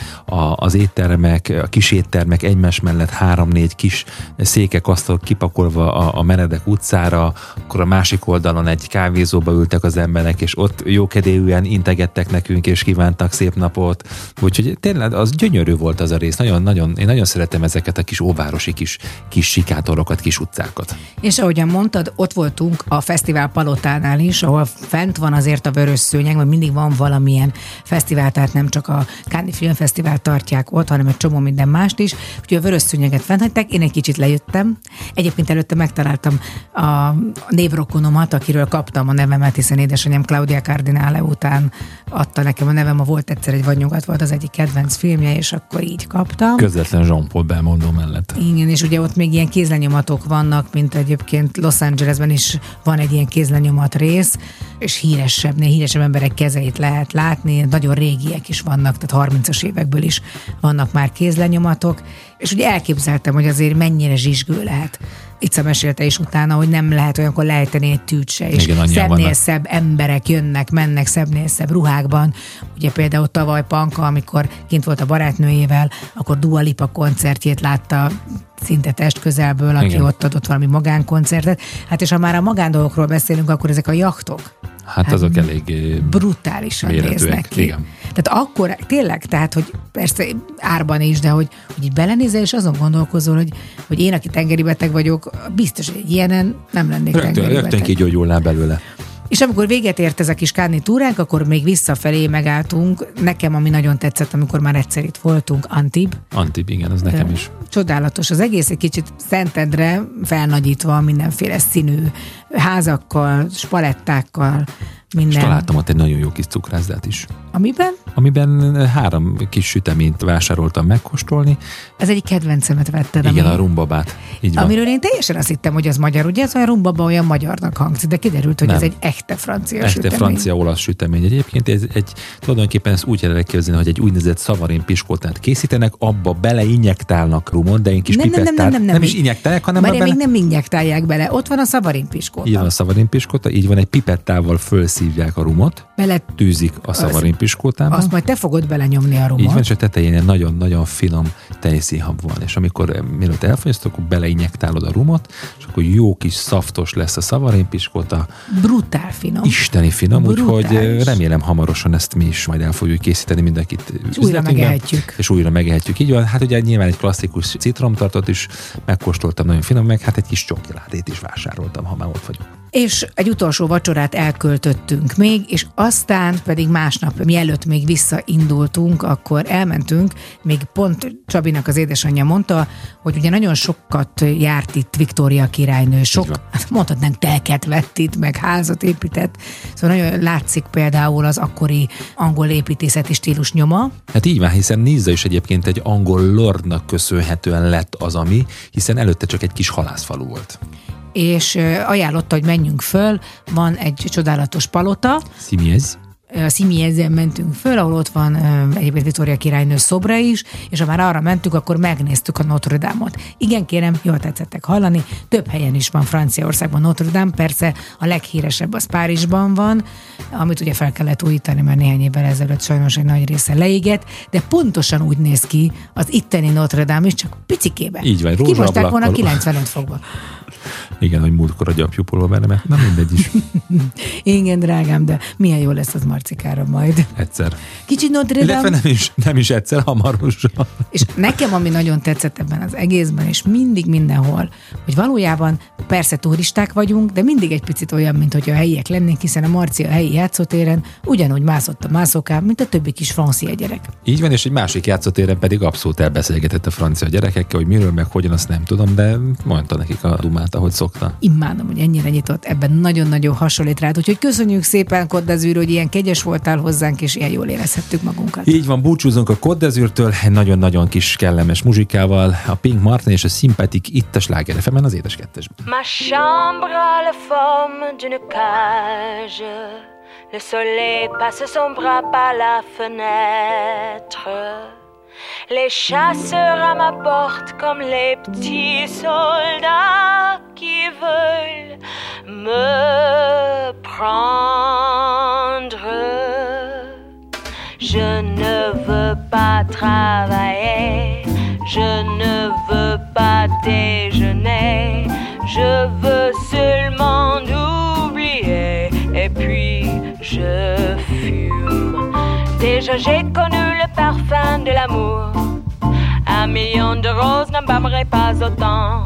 az éttermek, a kis éttermek egymás mellett 3-4 kis székek, asztalok kipakolva a meredek utcára, akkor a másik oldalon egy kávézóba ültek az emberek, és ott jókedélyűen integettek nekünk, és kívántak szép napot. Úgyhogy tényleg az gyönyörű volt az a rész. Nagyon, én nagyon szeretem ezeket a kis óvárosi kis sikátorokat, kis utcák. És ahogyan mondtad, ott voltunk a fesztivál palotánál is, ahol fent van azért a vörös szőnyeg, mert mindig van valamilyen fesztivál, tehát nem csak a Cannes-i filmfesztivál tartják ott, hanem egy csomó minden mást is. Úgyhogy a vörös szőnyeget fennhagyták, én egy kicsit lejöttem. Egyébként előtte megtaláltam a névrokonomat, akiről kaptam a nevemet, hiszen édesanyám Claudia Cardinale után adta nekem a nevem, volt egyszer egy vadnyugat, volt az egyik kedvenc filmje, és akkor így kaptam. Közvetlen Jean-Paul Belmondo mellett. Igen, és ugye ott még ilyen kézlenyomatok vannak, mint egyébként Los Angelesben is van egy ilyen kézlenyomat rész, és híresebb emberek kezeit lehet látni, nagyon régiek is vannak, tehát 30-as évekből is vannak már kézlenyomatok, és ugye elképzeltem, hogy azért mennyire zsizsgő lehet. Ica mesélte is utána, hogy nem lehet olyankor lejteni egy tűt se, és szebbnél szebb emberek jönnek, mennek szebbnél szebb ruhákban. Ugye például tavaly Panka, amikor kint volt a barátnőjével, akkor Dua Lipa koncertjét látta szinte test közelből, aki ott adott valami magánkoncertet. Hát és ha már a magándolgokról beszélünk, akkor ezek a jachtok. Hát azok elég brutálisan néznek ki. Igen. Tehát akkor tényleg, tehát, hogy persze árban is, de hogy így belenézel, és azon gondolkozol, hogy én, aki tengeri beteg vagyok, biztos, hogy ilyenen nem lennék tengeri beteg. Rögtön kigyógyulnál belőle. És amikor véget ért ez a kis Cannes-i túránk, akkor még visszafelé megálltunk. Nekem, ami nagyon tetszett, amikor már egyszer itt voltunk, Antibes, igen, az nekem is. Csodálatos. Az egész egy kicsit Szentendre felnagyítva, mindenféle színű házakkal, spalettákkal, minden. És találtam ott egy nagyon jó kis cukrászdát is. Amiben? Amiben 3 kis süteményt vásároltam megkóstolni. Ez egy kedvencemet vetted. Igen, a rumbabát. Így amiről van. Én teljesen azt hittem, hogy az magyar, ugye? Ez olyan rumbaba, olyan magyarnak hangzik, de kiderült, hogy nem. Ez egy echte francia echte sütemény. Echte francia-olasz sütemény. Egyébként ez egy, tulajdonképpen ezt úgy kellene képzelni, hogy egy úgynevezett szavarin piskótát készítenek, abba beleinjektálnak rumot, de egy kis pipettát. Nem is injektálják, hanem abba még nem injektálják bele. Ott van a szavarin piskóta. Így van a szavarin piskóta, így van, egy pipettával fölszívják a rumot, beletűzik a szavarin piskótába. Azt majd te fogod belenyomni a rumot. Így van, és a tetején egy nagyon-nagyon finom tejszínhab van, és amikor mielőtt elfogyasztod, akkor beleinjektálod a rumot, és akkor jó kis szaftos lesz a szavarin piskóta. Brutál finom. Isteni finom, úgyhogy remélem hamarosan ezt mi is majd el fogjuk készíteni mindenkit. És újra megehetjük. Így van, hát ugye nyilván egy klasszikus citromtartot is megkóstoltam, nagyon finom, meg hát egy kis csokoládét is vásároltam, ha már ott vagyok. És egy utolsó vacsorát elköltöttünk még, és aztán pedig másnap, mielőtt még visszaindultunk, akkor elmentünk, még pont Csabinak az édesanyja mondta, hogy ugye nagyon sokat járt itt Viktória királynő, mondhatnánk telket vett itt, meg házat épített, szóval nagyon látszik például az akkori angol építészeti stílus nyoma. Hát így van, hiszen Nizza is egyébként egy angol lordnak köszönhetően lett az, ami, hiszen előtte csak egy kis halászfalu volt. És ajánlotta, hogy menjünk föl, van egy csodálatos palota. Simiez. A Simiezen mentünk föl, ahol ott van egyébként Viktória királynő szobra is, és ha már arra mentünk, akkor megnéztük a Notre Dame-ot. Igen, kérem, jól tetszettek hallani, több helyen is van Franciaországban Notre Dame, persze a leghíresebb az Párizsban van, amit ugye fel kellett újítani, mert néhány évvel ezelőtt sajnos egy nagy része leégett, de pontosan úgy néz ki az itteni Notre Dame is, csak picikében. Így van, rózsaablakkal. Volna 95 fokban. Igen, hogy múltkor a gyapjúpolva benne, nem mindegy is. Igen, drágám, de milyen jó lesz az Marcikára majd. Egyszer. Kicsit Notre Dame. Illetve nem is egyszer, hamarosan. És nekem, ami nagyon tetszett ebben az egészben, és mindig mindenhol, hogy valójában persze turisták vagyunk, de mindig egy picit olyan, mint hogy a helyiek lennénk, hiszen a Marci a helyi játszótéren ugyanúgy mászott a mászókán, mint a többi kis francia gyerek. Így van, és egy másik játszótéren pedig abszolút elbeszélgetett a francia gyerekekkel, hogy miről, meg hogyan, azt nem tudom, de mondta nekik a dumát, ahogy szokta. Imádom, hogy ennyire nyitott, ebben nagyon-nagyon hasonlít rád, úgyhogy köszönjük szépen, Côte d'Azur, hogy ilyen kegyes voltál hozzánk, és ilyen jól érezhettük magunkat. Így van, búcsúzunk a Côte d'Azurtől egy nagyon-nagyon kis kellemes muzsikával, a Pink Martin és a Sympathique itt a Sláger FM-en az édes kettesben. Ma chambre a la forme d'une cage, le soleil passe son bras par la fenêtre, les chasseurs à ma porte comme les petits soldats qui veulent me prendre. Je ne veux pas travailler, je ne veux pas déjeuner, je veux seulement oublier et puis je fume. Déjà j'ai connu le parfum de l'amour, 1 million de roses n'embarmerait pas autant.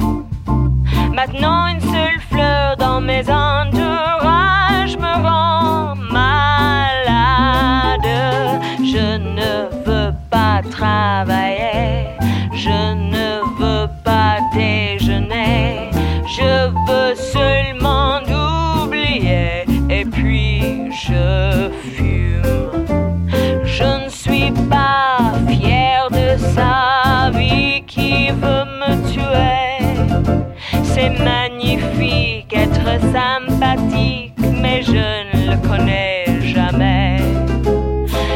Maintenant une seule fleur dans mes entourages me rend malade. Je ne veux pas travailler, je ne veux pas déjeuner, je veux seulement oublier et puis je fume. Je ne suis pas fière de sa vie qui veut me tuer. C'est magnifique, être sympathique, mais je ne le connais jamais.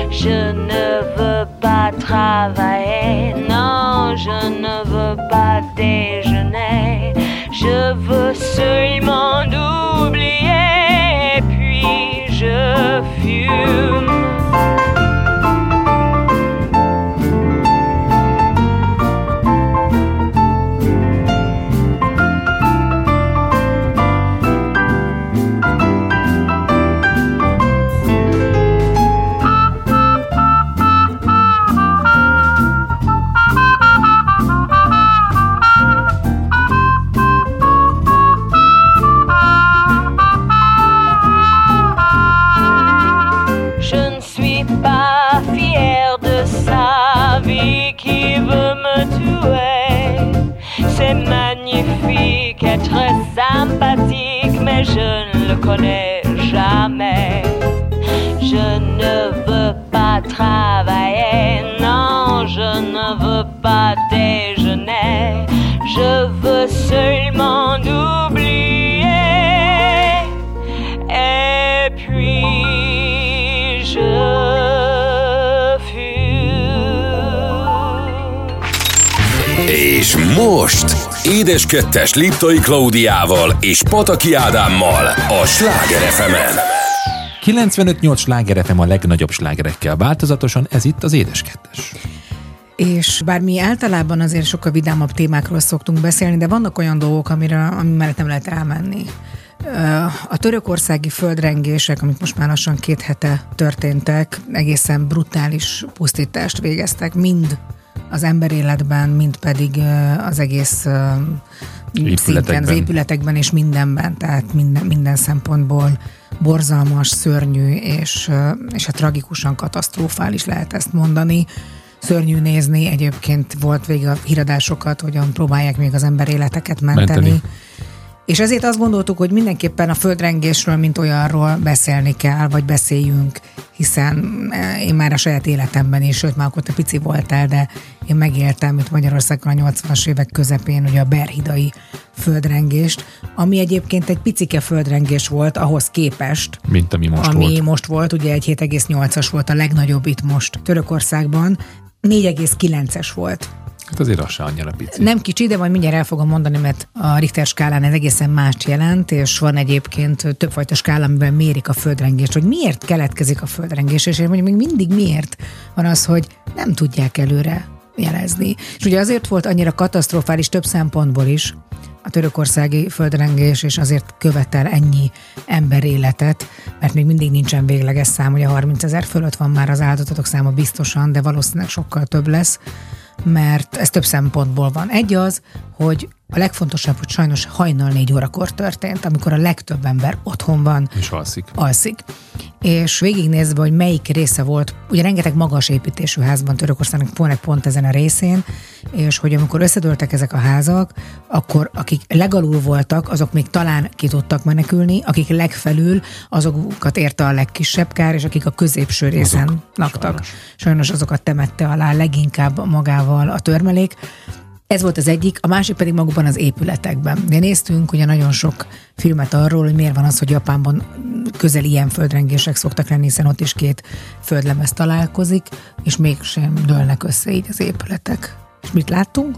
Je ne veux pas travailler, non, je ne veux pas déjeuner. Je veux seulement oublier, puis je fume. Magnifique, être sympathique, mais je ne le connais jamais. Je ne veux pas travailler, non, je ne veux pas déjeuner. Je veux seulement oublier. Et puis je fuis. És most... Édes kettes Liptai Klaudiával és Pataki Ádámmal a Sláger FM-en. 95.8 Sláger FM a legnagyobb slágerekkel változatosan, ez itt az Édes kettes. És bár mi általában azért sokkal vidámabb témákról szoktunk beszélni, de vannak olyan dolgok, ami mellett nem lehet rámenni. A törökországi földrengések, amik most már lassan 2 hete történtek, egészen brutális pusztítást végeztek, mind az emberéletben, mint pedig az egész szinten, az épületekben és mindenben, tehát minden szempontból borzalmas, szörnyű, és hát tragikusan katasztrofális, lehet ezt mondani. Szörnyű nézni, egyébként volt végig a híradásokat, hogyan próbálják még az emberéleteket menteni. És ezért azt gondoltuk, hogy mindenképpen a földrengésről, mint olyanról beszélni kell, vagy beszéljünk, hiszen én már a saját életemben is, sőt már akkor te pici voltál, de én megéltem itt Magyarországon a 80-as évek közepén ugye a berhidai földrengést, ami egyébként egy picike földrengés volt ahhoz képest, mint ami most volt, ugye egy 7,8-as volt a legnagyobb itt most Törökországban, 4,9-es volt. Hát azért az se annyira pici. Nem kicsi, de majd mindjárt el fogom mondani, mert a Richter-skálán ez egészen más jelent, és van egyébként többfajta skála, amiben mérik a földrengést, hogy miért keletkezik a földrengés, és én mondjuk még mindig miért van az, hogy nem tudják előre jelezni. És ugye azért volt annyira katasztrofális több szempontból is a törökországi földrengés, és azért követel ennyi emberéletet, mert még mindig nincsen végleges szám, ugye 30 000 fölött van már az áldozatok száma biztosan, de valószínűleg sokkal több lesz, mert ez több szempontból van. Egy az, hogy a legfontosabb, hogy sajnos hajnal 4 órakor történt, amikor a legtöbb ember otthon van. És alszik. És végignézve, hogy melyik része volt, ugye rengeteg magas építésű házban Törökországnak pont ezen a részén, és hogy amikor összedőltek ezek a házak, akkor akik legalul voltak, azok még talán ki tudtak menekülni, akik legfelül, azokat érte a legkisebb kár, és akik a középső részen laktak. Sajnos azokat temette alá leginkább magával a törmelék. Ez volt az egyik, a másik pedig magukban az épületekben. De néztünk ugye nagyon sok filmet arról, hogy miért van az, hogy Japánban közel ilyen földrengések szoktak lenni, hiszen ott is 2 földlemez találkozik, és mégsem dőlnek össze így az épületek. És mit láttunk?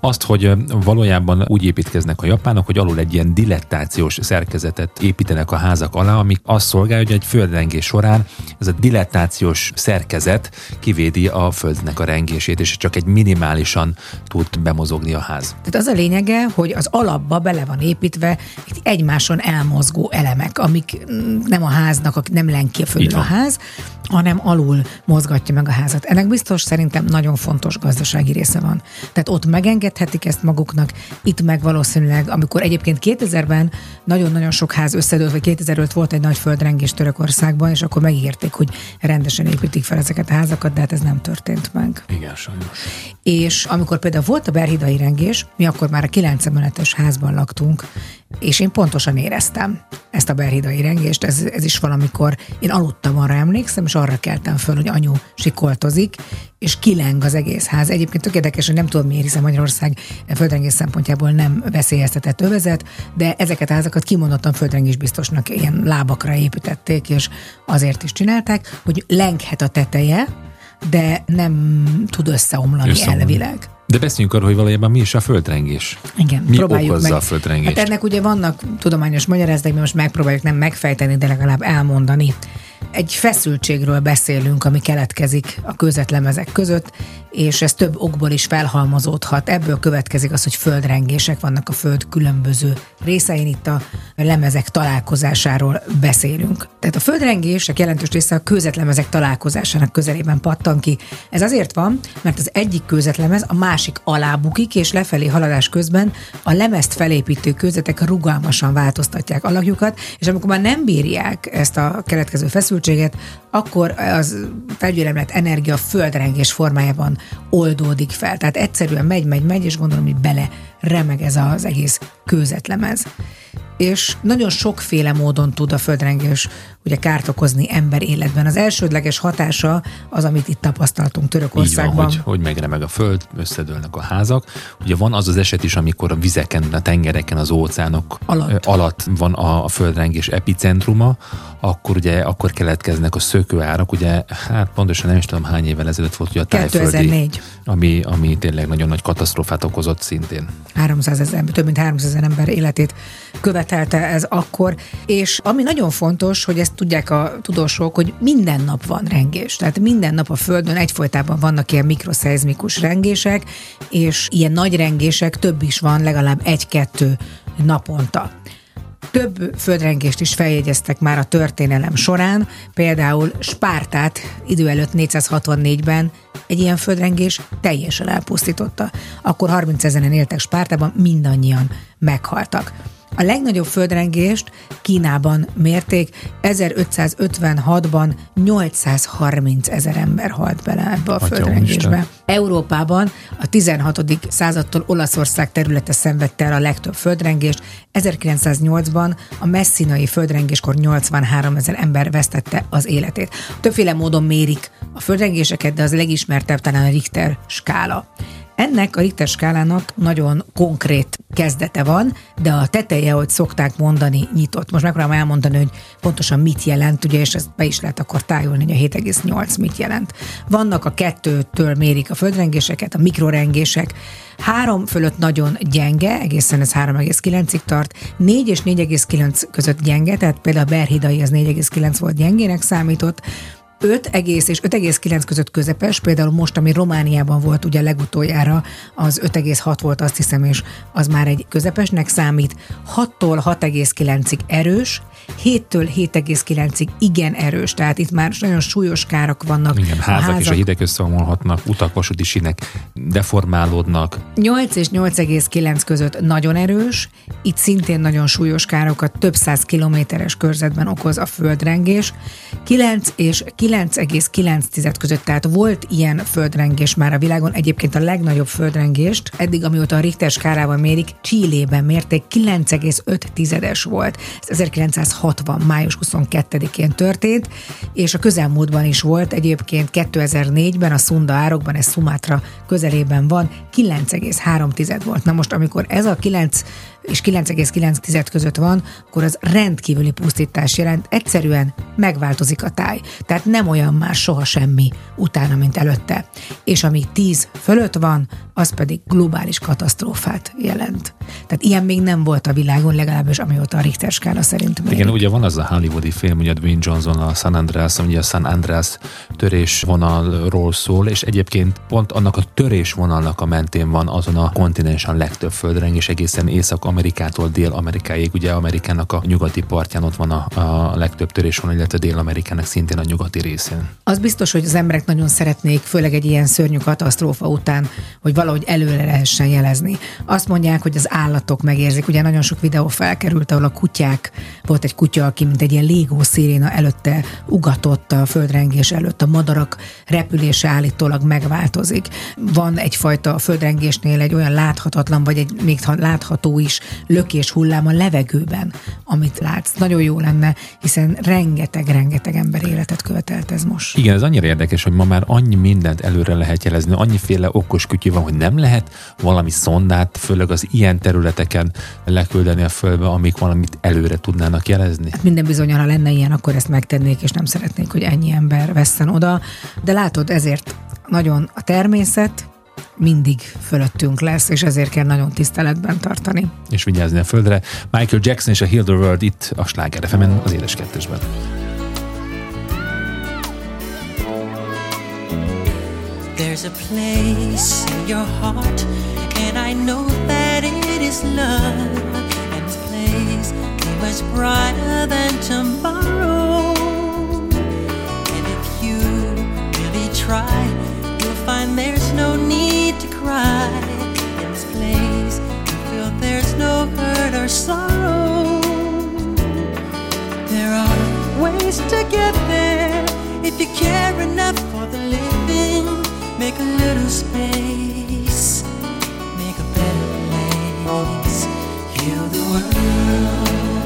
Azt, hogy valójában úgy építkeznek a japánok, hogy alul egy ilyen dilettációs szerkezetet építenek a házak alá, ami azt szolgálja, hogy egy földrengés során ez a dilettációs szerkezet kivédi a földnek a rengését, és csak egy minimálisan tud bemozogni a ház. Tehát az a lényege, hogy az alapba bele van építve egymáson elmozgó elemek, amik nem a háznak, nem lenki fölül a ház, hanem alul mozgatja meg a házat. Ennek biztos szerintem nagyon fontos gazdasági része van. Tehát ott megengedhetik ezt maguknak, itt meg valószínűleg, amikor egyébként 2000-ben nagyon-nagyon sok ház összedőlt, vagy 2005 volt egy nagy földrengés Törökországban, és akkor megígérték, hogy rendesen építik fel ezeket a házakat, de hát ez nem történt meg. Igen, sajnos. És amikor például volt a berhidai rengés, mi akkor már a 9 emeletes házban laktunk, és én pontosan éreztem ezt a berhidai rengést, ez is valamikor, én aludtam, arra emlékszem, és arra keltem föl, hogy anyu sikoltozik, és kileng az egész ház. Egyébként tök érdekes, hogy nem tudom miért, hiszen Magyarország földrengés szempontjából nem veszélyeztetett övezet, de ezeket a házakat kimondottan földrengés biztosnak ilyen lábakra építették, és azért is csinálták, hogy lenghet a teteje, de nem tud összeomlani. Elvileg. De beszéljünk arról, hogy valójában mi is a földrengés. Igen, mi okozza meg a földrengést? Hát ennek ugye vannak tudományos magyarázatok, mi most megpróbáljuk nem megfejteni, de legalább elmondani. Egy feszültségről beszélünk, ami keletkezik a kőzetlemezek között, és ez több okból is felhalmozódhat. Ebből következik az, hogy földrengések vannak a föld különböző részein, itt a lemezek találkozásáról beszélünk. Tehát a földrengések jelentős része a kőzetlemezek találkozásának közelében pattan ki. Ez azért van, mert az egyik kőzetlemez a másik alá bukik, és lefelé haladás közben a lemezt felépítő kőzetek rugalmasan változtatják alakjukat, és amikor már nem bírják ezt a keletkező feszültséget, akkor az felgyülemlett energia földrengés formájában oldódik fel. Tehát egyszerűen megy, és gondolom, hogy bele remeg ez az egész kőzetlemez. és nagyon sokféle módon tud a földrengés ugye kárt okozni ember életben. Az elsődleges hatása az, amit itt tapasztaltunk Törökországban. Így van, hogy megremeg a föld, összedőlnek a házak. Ugye van az az eset is, amikor a vizeken, a tengereken, az óceánok alatt van a földrengés epicentruma, akkor ugye akkor keletkeznek a szökőárak, ugye hát pontosan nem is tudom hány évvel ezelőtt volt ugye a tájföldi, 2004. Ami tényleg nagyon nagy katasztrófát okozott szintén. 300 000, több mint 300 000 ember életét követelte ez akkor, és ami nagyon fontos, hogy ezt tudják a tudósok, hogy minden nap van rengés, tehát minden nap a Földön egyfolytában vannak ilyen mikroszeizmikus rengések, és ilyen nagy rengések több is van, legalább 1-2 naponta. Több földrengést is feljegyeztek már a történelem során, például Spártát idő előtt 464-ben egy ilyen földrengés teljesen elpusztította. Akkor 30 000 éltek Spártában, mindannyian meghaltak. A legnagyobb földrengést Kínában mérték, 1556-ban 830 000 ember halt bele ebbe a földrengésbe. Európában a 16. századtól Olaszország területe szenvedte el a legtöbb földrengést, 1908-ban a messzinai földrengéskor 83 000 ember vesztette az életét. Többféle módon mérik a földrengéseket, de az legismertebb talán a Richter-skála. Ennek a Richter-skálának nagyon konkrét kezdete van, de a teteje, ahogy szokták mondani, nyitott. Most megpróbálom elmondani, hogy pontosan mit jelent, ugye, és ezt be is lehet akkor tájolni, hogy a 7,8 mit jelent. Vannak a 2-től mérik a földrengéseket, a mikrorengések, 3 fölött nagyon gyenge, egészen ez 3,9-ig tart, 4 és 4,9 között gyenge, tehát például a Berhidai az 4,9 volt, gyengének számított, 5,1 és 5,9 között közepes, például most, ami Romániában volt ugye legutoljára, az 5,6 volt, azt hiszem, és az már egy közepesnek számít. 6-tól 6,9-ig erős, 7-től 7,9-ig igen erős, tehát itt már nagyon súlyos károk vannak. Igen, házak is a hideg összeomolhatnak, utak, vasúti sínek deformálódnak. 8 és 8,9 között nagyon erős, itt szintén nagyon súlyos károkat, több száz kilométeres körzetben okoz a földrengés. 9 és 9,9 között, tehát volt ilyen földrengés már a világon, egyébként a legnagyobb földrengést eddig, amióta a Richter-skálával mérik, Chilében mérték, 9,5-es volt. Ez 1960. május 22-én történt, és a közelmúltban is volt egyébként 2004-ben a Szunda árokban, ez Szumátra közelében van, 9,3 volt. Na most, amikor ez a 9 és 9,9 között van, akkor az rendkívüli pusztítás jelent, egyszerűen megváltozik a táj. Tehát nem olyan már soha semmi utána, mint előtte. És ami 10 fölött van, az pedig globális katasztrófát jelent. Tehát ilyen még nem volt a világon, legalábbis amióta a Richter-skála szerint mérik. Igen, ugye van az a hollywoodi film, ugye Dwayne Johnson, a San Andreas, ugye a San Andreas törésvonalról szól, és egyébként pont annak a törésvonalnak a mentén van azon a kontinensen legtöbb földrengés, egészen Észak-Amerikától Dél-Amerikáig, ugye Amerikának a nyugati partján ott van a legtöbb törésvonal, illetve Dél-Amerikának szintén a nyugati részén. Az biztos, hogy az emberek nagyon szeretnék, főleg egy ilyen szörnyű katasztrófa után, hogy valahogy előre lehessen jelezni. Azt mondják, hogy az állatok megérzik. Ugye nagyon sok videó felkerült, ahol a kutyák, volt egy kutya, aki mint egy ilyen légó sziréna előtte ugatott a földrengés előtt. A madarak repülése állítólag megváltozik. Van egyfajta földrengésnél egy olyan láthatatlan, vagy egy még látható is lökés hullám a levegőben, amit látsz. Nagyon jó lenne, hiszen rengeteg ember életet követelt ez most. Igen, ez annyira érdekes, hogy ma már annyi mindent előre lehet jelezni, annyiféle okos kütyű van, hogy nem lehet valami szondát, főleg az ilyen területeken leküldeni a földbe, amik valamit előre tudnának jelezni. Hát minden bizonnyal, ha lenne ilyen, akkor ezt megtennék, és nem szeretnék, hogy ennyi ember vesszen oda. De látod, ezért nagyon a természet mindig fölöttünk lesz, és ezért kell nagyon tiszteletben tartani. És vigyázni a földre. Michael Jackson és a Heal the World itt a Sláger FM-en, az Édes Kettesben. There's a place in your heart, and I know that it is love, and this place is much brighter than tomorrow, and if you really try, you'll find there's no need to cry, in this place you feel there's no hurt or sorrow, there are ways to get there, if you care enough for the living. Make a little space, make a better place, heal the world.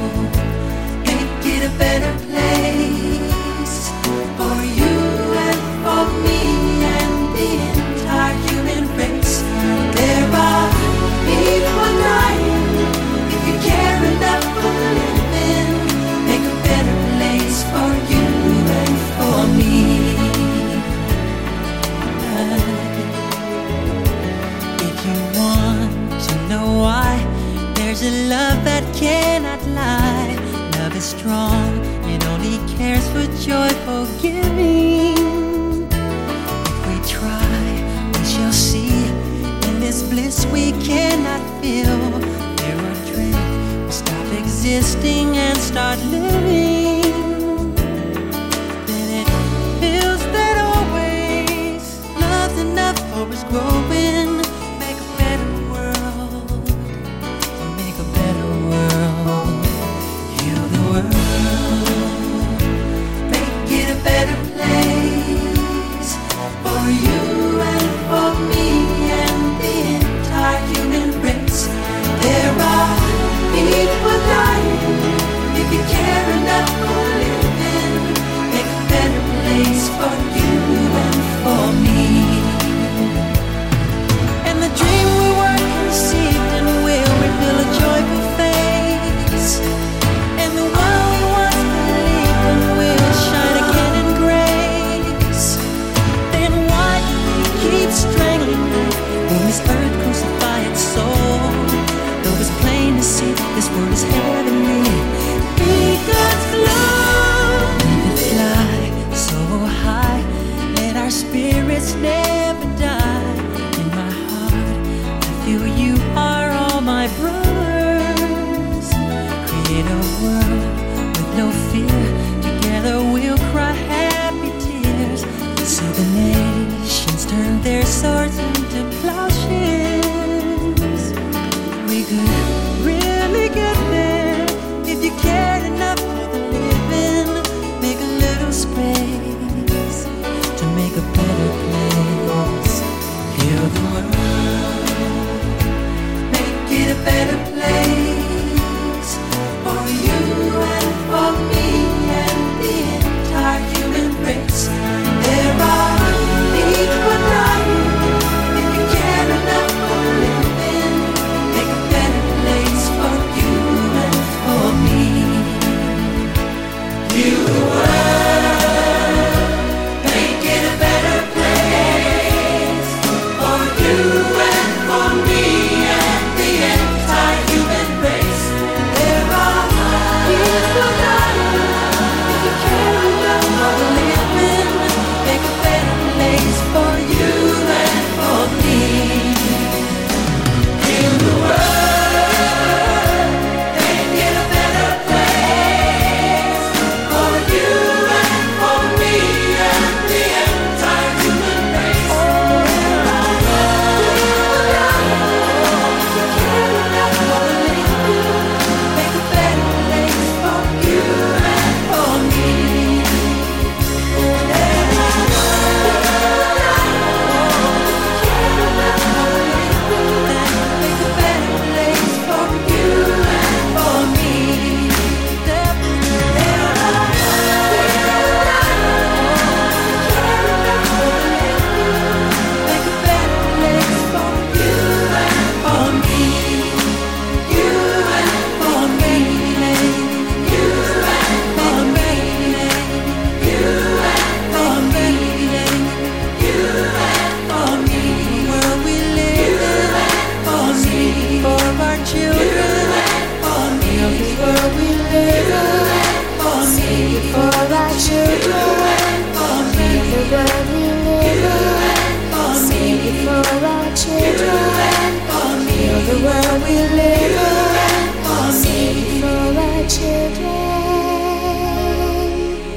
There's a love that cannot lie. Love is strong. It only cares for joyful giving. If we try, we shall see. In this bliss we cannot feel. There are dreams. We stop existing and start living. Then it feels that always love's enough, hope is growing.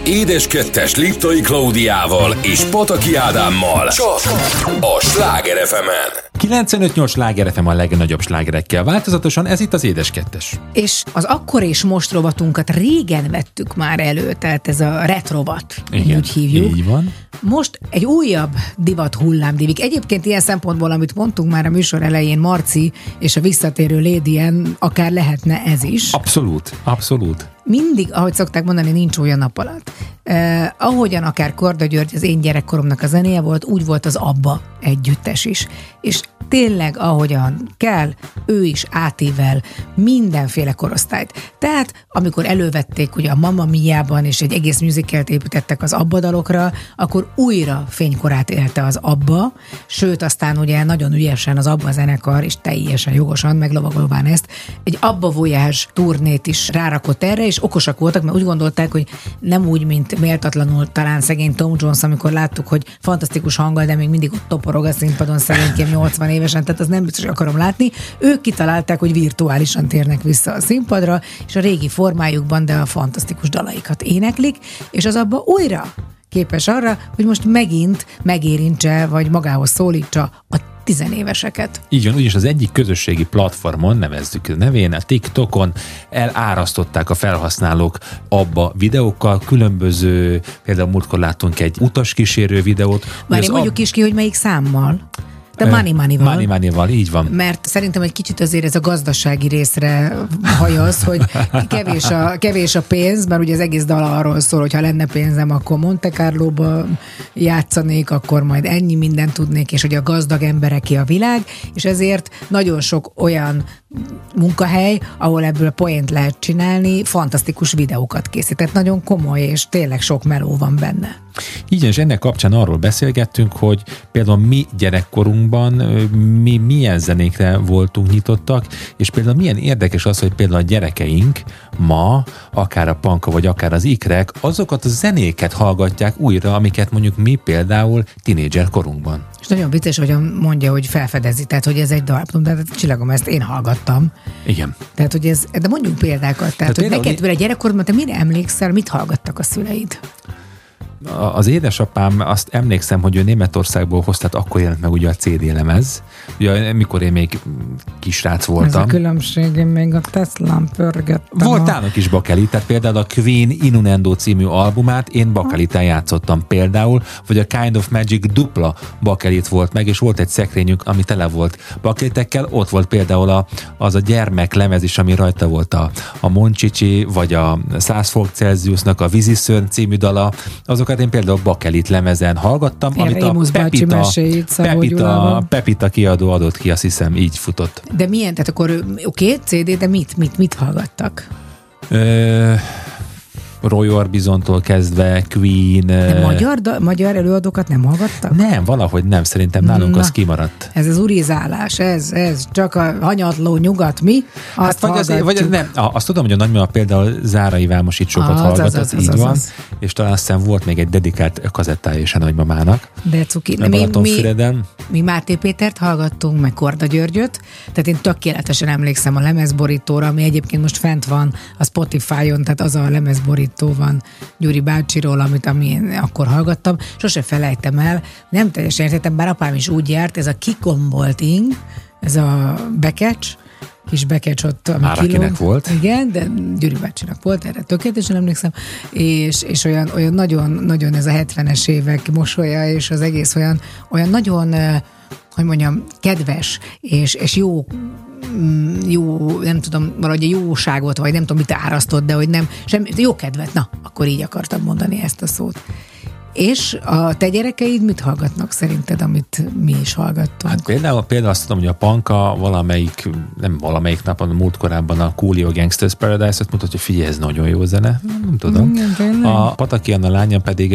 Édeskettes Liptai Klaudiával és Pataki Ádámmal csak a Sláger FM-en. 95-8 Sláger FM a legnagyobb slágerekkel változatosan, ez itt az Édeskettes. És az Akkor és Most rovatunkat régen vettük már elő, tehát ez a retrovat, úgy hívjuk. Így van. Most egy újabb divat hullám divik. Egyébként ilyen szempontból, amit mondtunk már a műsor elején, Marci és a visszatérő Lady-en akár lehetne ez is. Abszolút, abszolút. Mindig, ahogy szokták mondani, nincs olyan nap alatt. Ahogyan akár Korda György az én gyerekkoromnak a zenéje volt, úgy volt az ABBA együttes is. És tényleg ahogyan kell, ő is átível mindenféle korosztályt. Tehát amikor elővették ugye a Mamma Mia-ban és egy egész musicalt építettek az ABBA dalokra, akkor újra fénykorát élte az ABBA, sőt aztán ugye nagyon ügyesen az ABBA zenekar, és teljesen jogosan meglovagolván ezt, egy ABBA Voyage turnét is rárakott erre, és okosak voltak, mert úgy gondolták, hogy nem úgy, mint méltatlanul talán szegény Tom Jones, amikor láttuk, hogy fantasztikus hanggal, de még mindig ott toporog a színpadon szegényként 80 évesen, tehát az nem biztos, hogy akarom látni. Ők kitalálták, hogy virtuálisan térnek vissza a színpadra, és a régi formájukban, de a fantasztikus dalaikat éneklik, és az abban újra képes arra, hogy most megint megérintse, vagy magához szólítsa a tizenéveseket. Így van, ugyanis az egyik közösségi platformon, nevezzük nevén, a TikTokon elárasztották a felhasználók ABBA videókkal, különböző, például múltkor láttunk egy utaskísérő videót. Várj, mondjuk is ki, hogy melyik számmal? De Money Money-val, így van. Mert szerintem egy kicsit azért ez a gazdasági részre hajoz, hogy kevés a pénz, mert ugye az egész dal arról szól, hogy ha lenne pénzem, akkor Monte Carlo-ba játszanék, akkor majd ennyi mindent tudnék, és hogy a gazdag embereké a világ, és ezért nagyon sok olyan munkahely, ahol ebből poént lehet csinálni, fantasztikus videókat készített, nagyon komoly, és tényleg sok meló van benne. Így, és ennek kapcsán arról beszélgettünk, hogy például mi gyerekkorunkban mi milyen zenékre voltunk nyitottak, és például milyen érdekes az, hogy például a gyerekeink ma, akár a panka, vagy akár az ikrek, azokat a zenéket hallgatják újra, amiket mondjuk mi például tinédzser korunkban. És nagyon vicces, hogy mondja, hogy felfedezi, tehát hogy ez egy dal, de csillagom, ezt én hallgattam. Igen. Tehát, hogy ez, de mondjuk példákat, tehát hogy neked a gyerekkorban te mire emlékszel, mit hallgattak a szüleid? Az édesapám, azt emlékszem, hogy ő Németországból hoztát, akkor jelent meg ugye a CD lemez. Ugye, mikor én még kisrác voltam. Ez a különbség, én még a Teslán pörgettem. Voltál a kis bakeli, tehát például a Queen Innuendo című albumát én bakelitán játszottam például, vagy a Kind of Magic dupla bakelit volt meg, és volt egy szekrényünk, ami tele volt bakelitekkel, ott volt például az a gyermek lemez is, ami rajta volt a Moncsicsi, vagy a 100 fok Celsiusnak a Víziszörny című dala, azok én például bakelit lemezen hallgattam, én amit a Pepita kiadó adott ki, azt hiszem, így futott. De milyen? Tehát akkor oké, CD, de mit hallgattak? Roy Orbison-tól kezdve, Queen... De magyar előadókat nem hallgattak? Nem, valahogy nem, szerintem nálunk az kimaradt. Ez az urizálás, ez csak a hanyatló nyugat, mi? Azt hát vagy az nem, azt tudom, hogy a nagymama például Zárai Vámos itt sokat hallgatott, így van. És talán aztán volt még egy dedikált kazettája is a nagymamának. De cuki. Mi Máté Pétert hallgattunk, meg Korda Györgyöt, tehát én tökéletesen emlékszem a lemezborítóra, ami egyébként most fent van a Spotify-on, tehát az a lemezborító van Gyuri bácsiról, amit én akkor hallgattam, sose felejtem el, nem teljesen értettem, bár apám is úgy járt, ez a kikombolt ing, ez a bekecs, kis bekecs ott. Már akinek volt. Igen, de Gyuri bácsinak volt, erre tökéletesen emlékszem, és olyan nagyon ez a 70-es évek mosolya, és az egész olyan nagyon, hogy mondjam, kedves, és jó, nem tudom, valahogy a jóságot, vagy nem tudom, mit árasztott, de hogy nem, semmi, jó kedvet, na, akkor így akartam mondani ezt a szót. És a te gyerekeid mit hallgatnak szerinted, amit mi is hallgattunk? Hát például azt tudom, hogy a panka valamelyik, nem valamelyik napon, múltkorában a Coolio Gangsters Paradise-ot mutatja, hogy figyelj, ez nagyon jó zene. Nem tudom. A Pataki Anna lánya pedig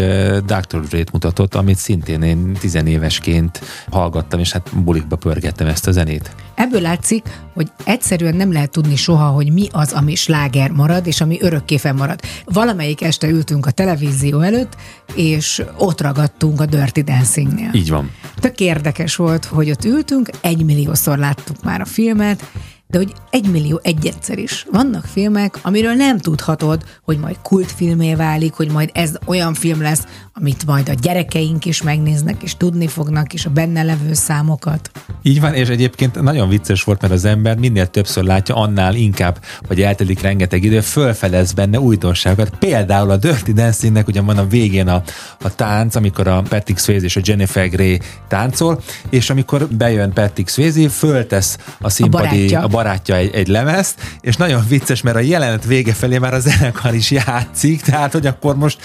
Dr. Dre-t mutatott, amit szintén én 10 évesként hallgattam, és hát bulikba pörgettem ezt a zenét. Ebből látszik, hogy egyszerűen nem lehet tudni soha, hogy mi az, ami sláger marad, és ami örökké fennmarad. Valamelyik este ültünk a televízió előtt, és ott ragadtunk a Dirty Dancingnél. Így van. Tök érdekes volt, hogy ott ültünk, 1 milliószor láttuk már a filmet, de hogy 1 millió egyszer is. Vannak filmek, amiről nem tudhatod, hogy majd kultfilmé válik, hogy majd ez olyan film lesz, amit majd a gyerekeink is megnéznek, és tudni fognak, és a benne levő számokat. Így van, és egyébként nagyon vicces volt, mert az ember minél többször látja, annál inkább, hogy eltelik rengeteg idő, fölfedez benne újdonságokat. Például a Dirty Dancingnek ugye van a végén a tánc, amikor a Patrick Swayze és a Jennifer Grey táncol, és amikor bejön Patrick Swayze, föltesz a színpadi barátja egy lemezt, és nagyon vicces, mert a jelenet vége felé már a zenekar is játszik, tehát hogy akkor most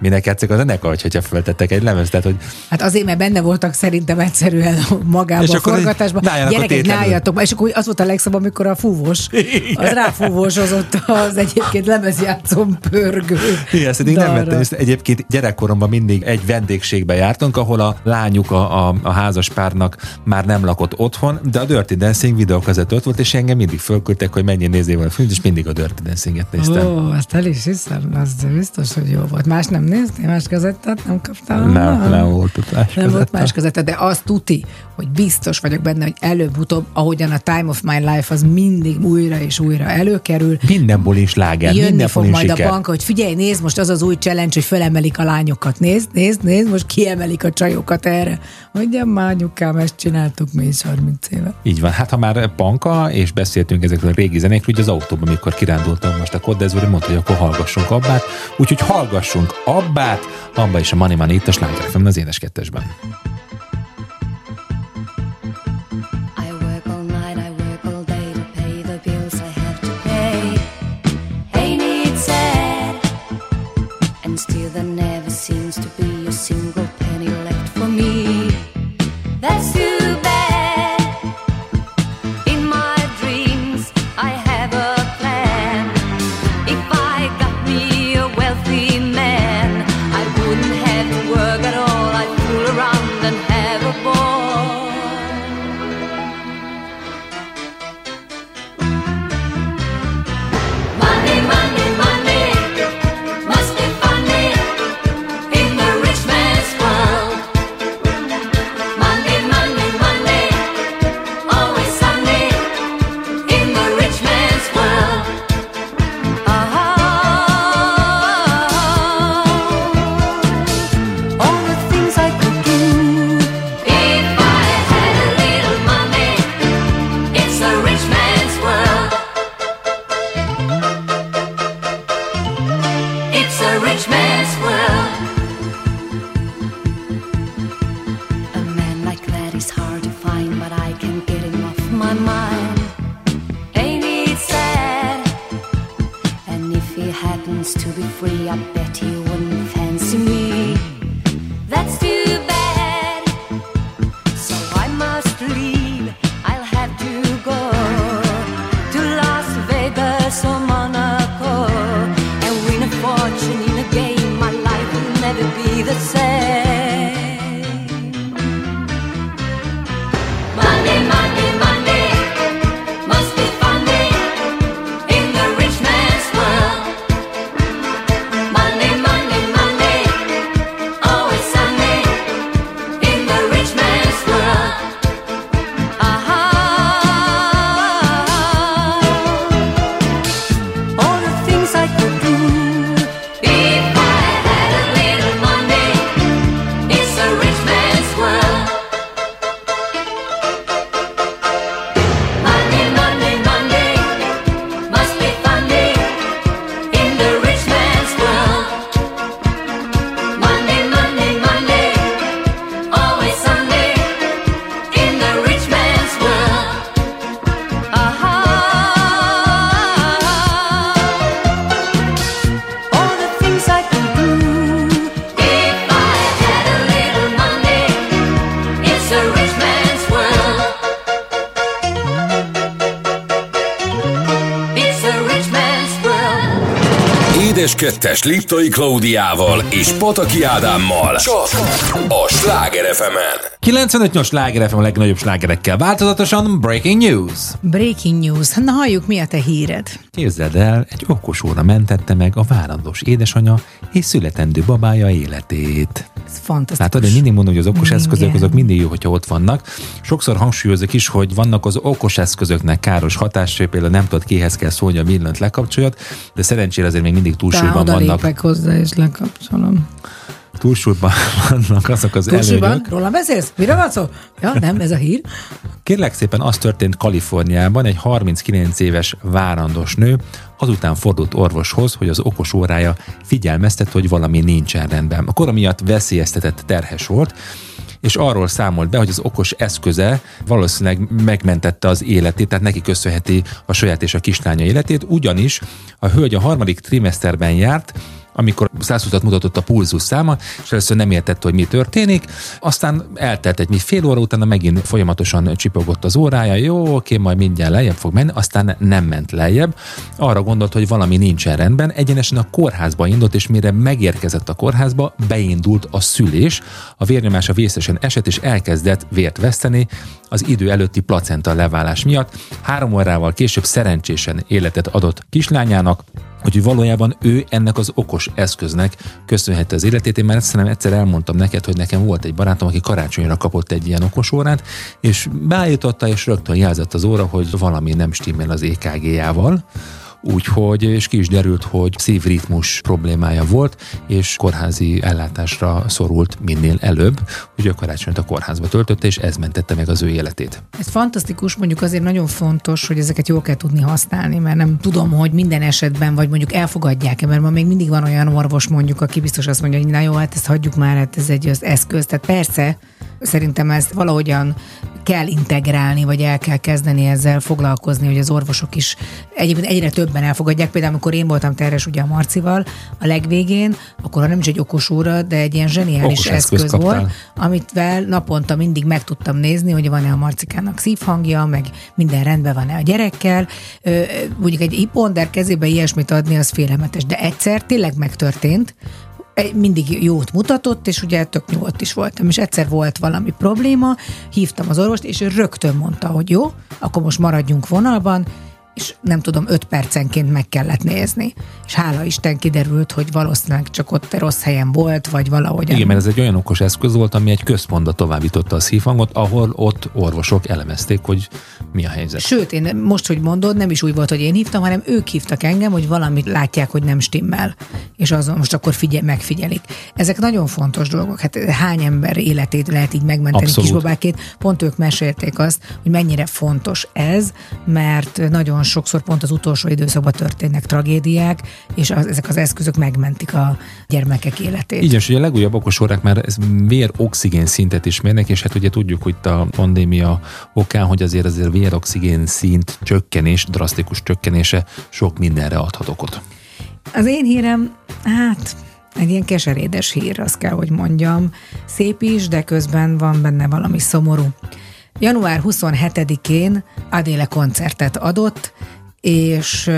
minek játszik a zenekar, hogyha feltettek egy lemezt. Tehát, hogy... Hát azért, mert benne voltak szerintem egyszerűen magában a forgatásban. Gyerekek, nájatok. És akkor az volt a legszebb, amikor a fúvós, az ráfúvósozott az egyébként lemezjátszón pörgő. Igen, szerintem nem vettem. Egyébként gyerekkoromban mindig egy vendégségbe jártunk, ahol a lányuk a házaspárnak már nem lakott otthon, de a Dirty Dancing videókazett ott volt, és engem mindig fölküldtek, hogy menjen nézni volna a filmet, és mindig a Dirty Dancing-et néztem. Ó, azt el is hiszem, az biztos, hogy jó volt. Más nem néztél, más kazettát nem kaptam? Nem volt más kazetta, de az tuti, hogy biztos vagyok benne, hogy előbb-utóbb, ahogyan a Time of My Life az mindig újra és újra előkerül. Minden bulin sláger, minden bulin siker. Jönni fog majd a banka, hogy figyelj, nézd, most az az új challenge, hogy fölemelik a lányokat. Nézd, most kiemelik a csajokat erre. Mondjam már, anyukám, ezt csináltuk mi is 30 éve. Így van, hát ha már panka, és beszéltünk ezekről a régi zenékről, ugye az autóban, amikor kirándultam most a Côte d'Azur, mondta, hogy akkor hallgassunk ABBA-t. Úgyhogy hallgassunk ABBA-t, ABBA és a Mamma Mia itt a Sláger FM az Édes Kettesben. Kettes Liptai Klaudiával és Pataki Ádámmal csak a Sláger FM-en. 95-8 Sláger FM a legnagyobb slágerekkel változatosan Breaking News. Breaking News. Na halljuk, mi a te híred? Képzeld el, egy okos óra mentette meg a várandós édesanyja és születendő babája életét. Ez fantasztikus. Látod, én mindig mondom, hogy az okos eszközök azok mindig jó, hogyha ott vannak. Sokszor hangsúlyozok is, hogy vannak az okos eszközöknek káros hatásai, például nem tudod, kihez kell szólni, a villanyt lekapcsoljat, de szerencsére azért még mindig túlsúlyban vannak. Odalépek hozzá és lekapcsolom. Túlsúlyban vannak azok az előnyök. Túlsúlyban? Rólam beszélsz? Mire van szó? Ja, nem, ez a hír. Kérlek szépen, az történt Kaliforniában, egy 39 éves várandós nő azután fordult orvoshoz, hogy az okos órája figyelmeztet, hogy valami nincsen rendben. A kora miatt veszélyeztetett terhes volt, és arról számolt be, hogy az okos eszköze valószínűleg megmentette az életét, tehát neki köszönheti a saját és a kislánya életét, ugyanis a hölgy a harmadik trimeszterben járt, amikor 120-at mutatott a pulzus száma, és először nem értett, hogy mi történik, aztán eltelt egy fél óra, utána megint folyamatosan csipogott az órája, jó, oké, majd mindjárt lejjebb fog menni, aztán nem ment lejjebb, arra gondolt, hogy valami nincsen rendben, egyenesen a kórházba indult, és mire megérkezett a kórházba, beindult a szülés, a vérnyomása vészesen esett, és elkezdett vért veszteni az idő előtti placenta leválás miatt. 3 órával később szerencsésen életet adott kislányának, hogy valójában ő ennek az okos eszköznek köszönhette az életét. Én már szerintem egyszer elmondtam neked, hogy nekem volt egy barátom, aki karácsonyra kapott egy ilyen okos órát, és beállította, és rögtön jelzett az óra, hogy valami nem stimmel az EKG-jával. Úgyhogy, és ki is derült, hogy szívritmus problémája volt, és kórházi ellátásra szorult minél előbb, hogy a karácsonyt a kórházba töltötte, és ez mentette meg az ő életét. Ez fantasztikus, mondjuk azért nagyon fontos, hogy ezeket jól kell tudni használni, mert nem tudom, hogy minden esetben, vagy mondjuk elfogadják-e, mert ma még mindig van olyan orvos mondjuk, aki biztos azt mondja, hogy na jó, hát ezt hagyjuk már, hát ez egy az eszköz. Tehát persze, szerintem ezt valahogyan kell integrálni, vagy el kell kezdeni ezzel foglalkozni, hogy az orvosok is egyébként egyre többen elfogadják. Például, amikor én voltam terhes ugye a Marcival a legvégén, akkor nem is egy okos óra, de egy ilyen zseniális eszköz volt, amit naponta mindig meg tudtam nézni, hogy van-e a Marcikának szívhangja, meg minden rendben van-e a gyerekkel. Mondjuk egy hiponder kezébe ilyesmit adni, az félelmetes. De egyszer tényleg megtörtént, mindig jót mutatott, és ugye tök nyugodt is voltam, és egyszer volt valami probléma, hívtam az orvost, és ő rögtön mondta, hogy jó, akkor most maradjunk vonalban, és nem tudom, 5 percenként meg kellett nézni. És hála Isten kiderült, hogy valószínűleg csak ott rossz helyen volt, vagy valahogy. Igen, mert ez egy olyan okos eszköz volt, ami egy központba továbbította a szívhangot, ahol ott orvosok elemezték, hogy mi a helyzet. Sőt, én most, hogy mondod, nem is úgy volt, hogy én hívtam, hanem ők hívtak engem, hogy valamit látják, hogy nem stimmel. És azon most akkor megfigyelik. Ezek nagyon fontos dolgok. Hát hány ember életét lehet így megmenteni? Abszolút. Kisbabákét? Pont ők mesélték azt, hogy mennyire fontos ez, mert nagyon sokszor pont az utolsó időszakban történnek tragédiák, és ezek az eszközök megmentik a gyermekek életét. Igen, és ugye a legújabb okos órák már vér-oxigén szintet is mérnek, és hát ugye tudjuk, hogy itt a pandémia okán, hogy azért vér-oxigén szint csökkenés, drasztikus csökkenése sok mindenre adhat okot. Az én hírem, hát egy ilyen keserédes hír, azt kell, hogy mondjam. Szép is, de közben van benne valami szomorú. Január 27-én Adele koncertet adott, és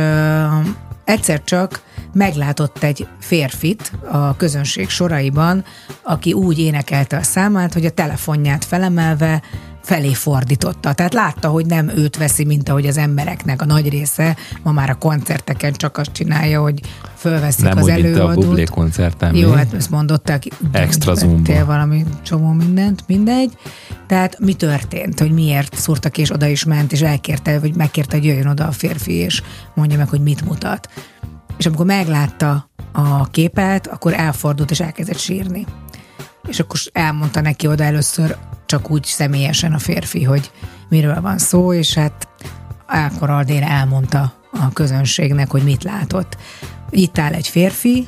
egyszer csak meglátott egy férfit a közönség soraiban, aki úgy énekelte a számát, hogy a telefonját felemelve felé fordította. Tehát látta, hogy nem őt veszi, mint ahogy az embereknek a nagy része ma már a koncerteken csak azt csinálja, hogy fölveszik nem az előadót. Nem úgy, mint a Bublé koncerten. Jó, hát ezt mondották. Extra zumba. Valami csomó mindent, mindegy. Tehát mi történt, hogy miért szúrtak, és oda is ment, és elkérte, vagy megkérte, hogy jöjjön oda a férfi, és mondja meg, hogy mit mutat. És amikor meglátta a képet, akkor elfordult, és elkezdett sírni. És akkor elmondta neki oda először csak úgy személyesen a férfi, hogy miről van szó, és hát akkor Adele elmondta a közönségnek, hogy mit látott. Itt áll egy férfi,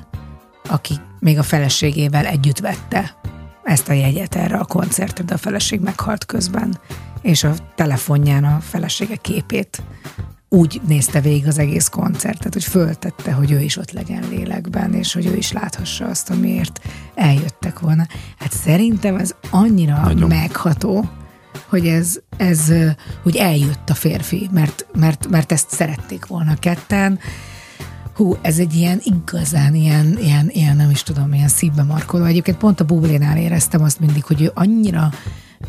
aki még a feleségével együtt vette ezt a jegyet erre a koncertre, de a feleség meghalt közben, és a telefonján a felesége képét úgy nézte végig az egész koncertet, hogy föltette, hogy ő is ott legyen lélekben, és hogy ő is láthassa azt, amiért eljöttek volna. Hát szerintem ez annyira nagyon megható, hogy ez úgy eljött a férfi, mert ezt szerették volna ketten. Hú, ez egy ilyen igazán, ilyen nem is tudom, ilyen szívbe markoló. Egyébként pont a Bublénál éreztem azt mindig, hogy ő annyira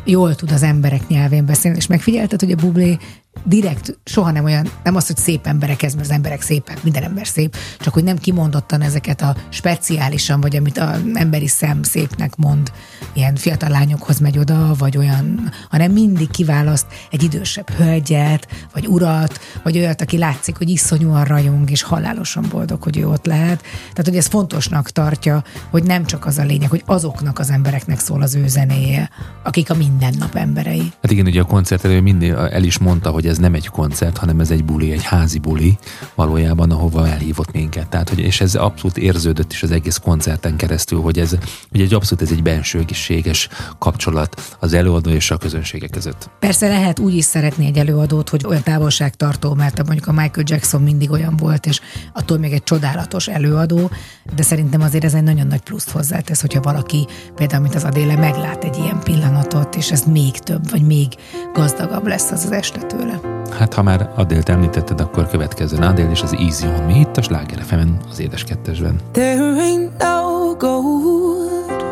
jól tud az emberek nyelvén beszélni, és megfigyelted, hogy a Bublé direkt soha nem olyan, nem az, hogy szép emberekhez, mert az emberek szépek, minden ember szép, csak hogy nem kimondottan ezeket a speciálisan, vagy amit az emberi szem szépnek mond, ilyen fiatal lányokhoz megy oda, vagy olyan, hanem mindig kiválaszt egy idősebb hölgyet, vagy urat, vagy olyat, aki látszik, hogy iszonyúan rajong, és halálosan boldog, hogy ő ott lehet. Tehát, hogy ez fontosnak tartja, hogy nem csak az a lényeg, hogy azoknak az embereknek szól az ő zenéje, akik a mindennap emberei. Hát igen, ugye a koncertelő mindig el is mondta, hogy hogy ez nem egy koncert, hanem ez egy buli, egy házi buli valójában, ahova elhívott minket. Tehát, hogy, és ez abszolút érződött is az egész koncerten keresztül, hogy ez ugye egy abszolút ez egy bensőséges kapcsolat az előadó és a közönsége között. Persze lehet úgy is szeretni egy előadót, hogy olyan távolságtartó, mert mondjuk a Michael Jackson mindig olyan volt, és attól még egy csodálatos előadó, de szerintem azért ez egy nagyon nagy pluszt hozzátesz, hogyha valaki például, mint az Adele, meglát egy ilyen pillanatot, és ez még több, vagy még gazdagabb lesz az este tőle. Hát, ha már Adélt említetted, akkor következzen Adele és az Easy On Me itt a Sláger FM-en, az Édes Kettesben. There ain't no gold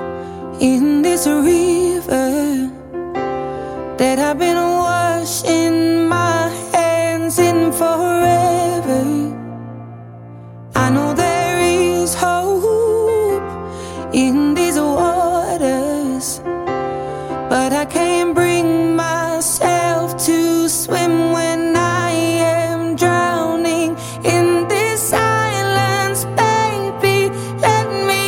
in this river that I've been washing my hands in forever. I know there is hope in these waters, but I can't bring myself to swim when I am drowning in this silence. Baby, let me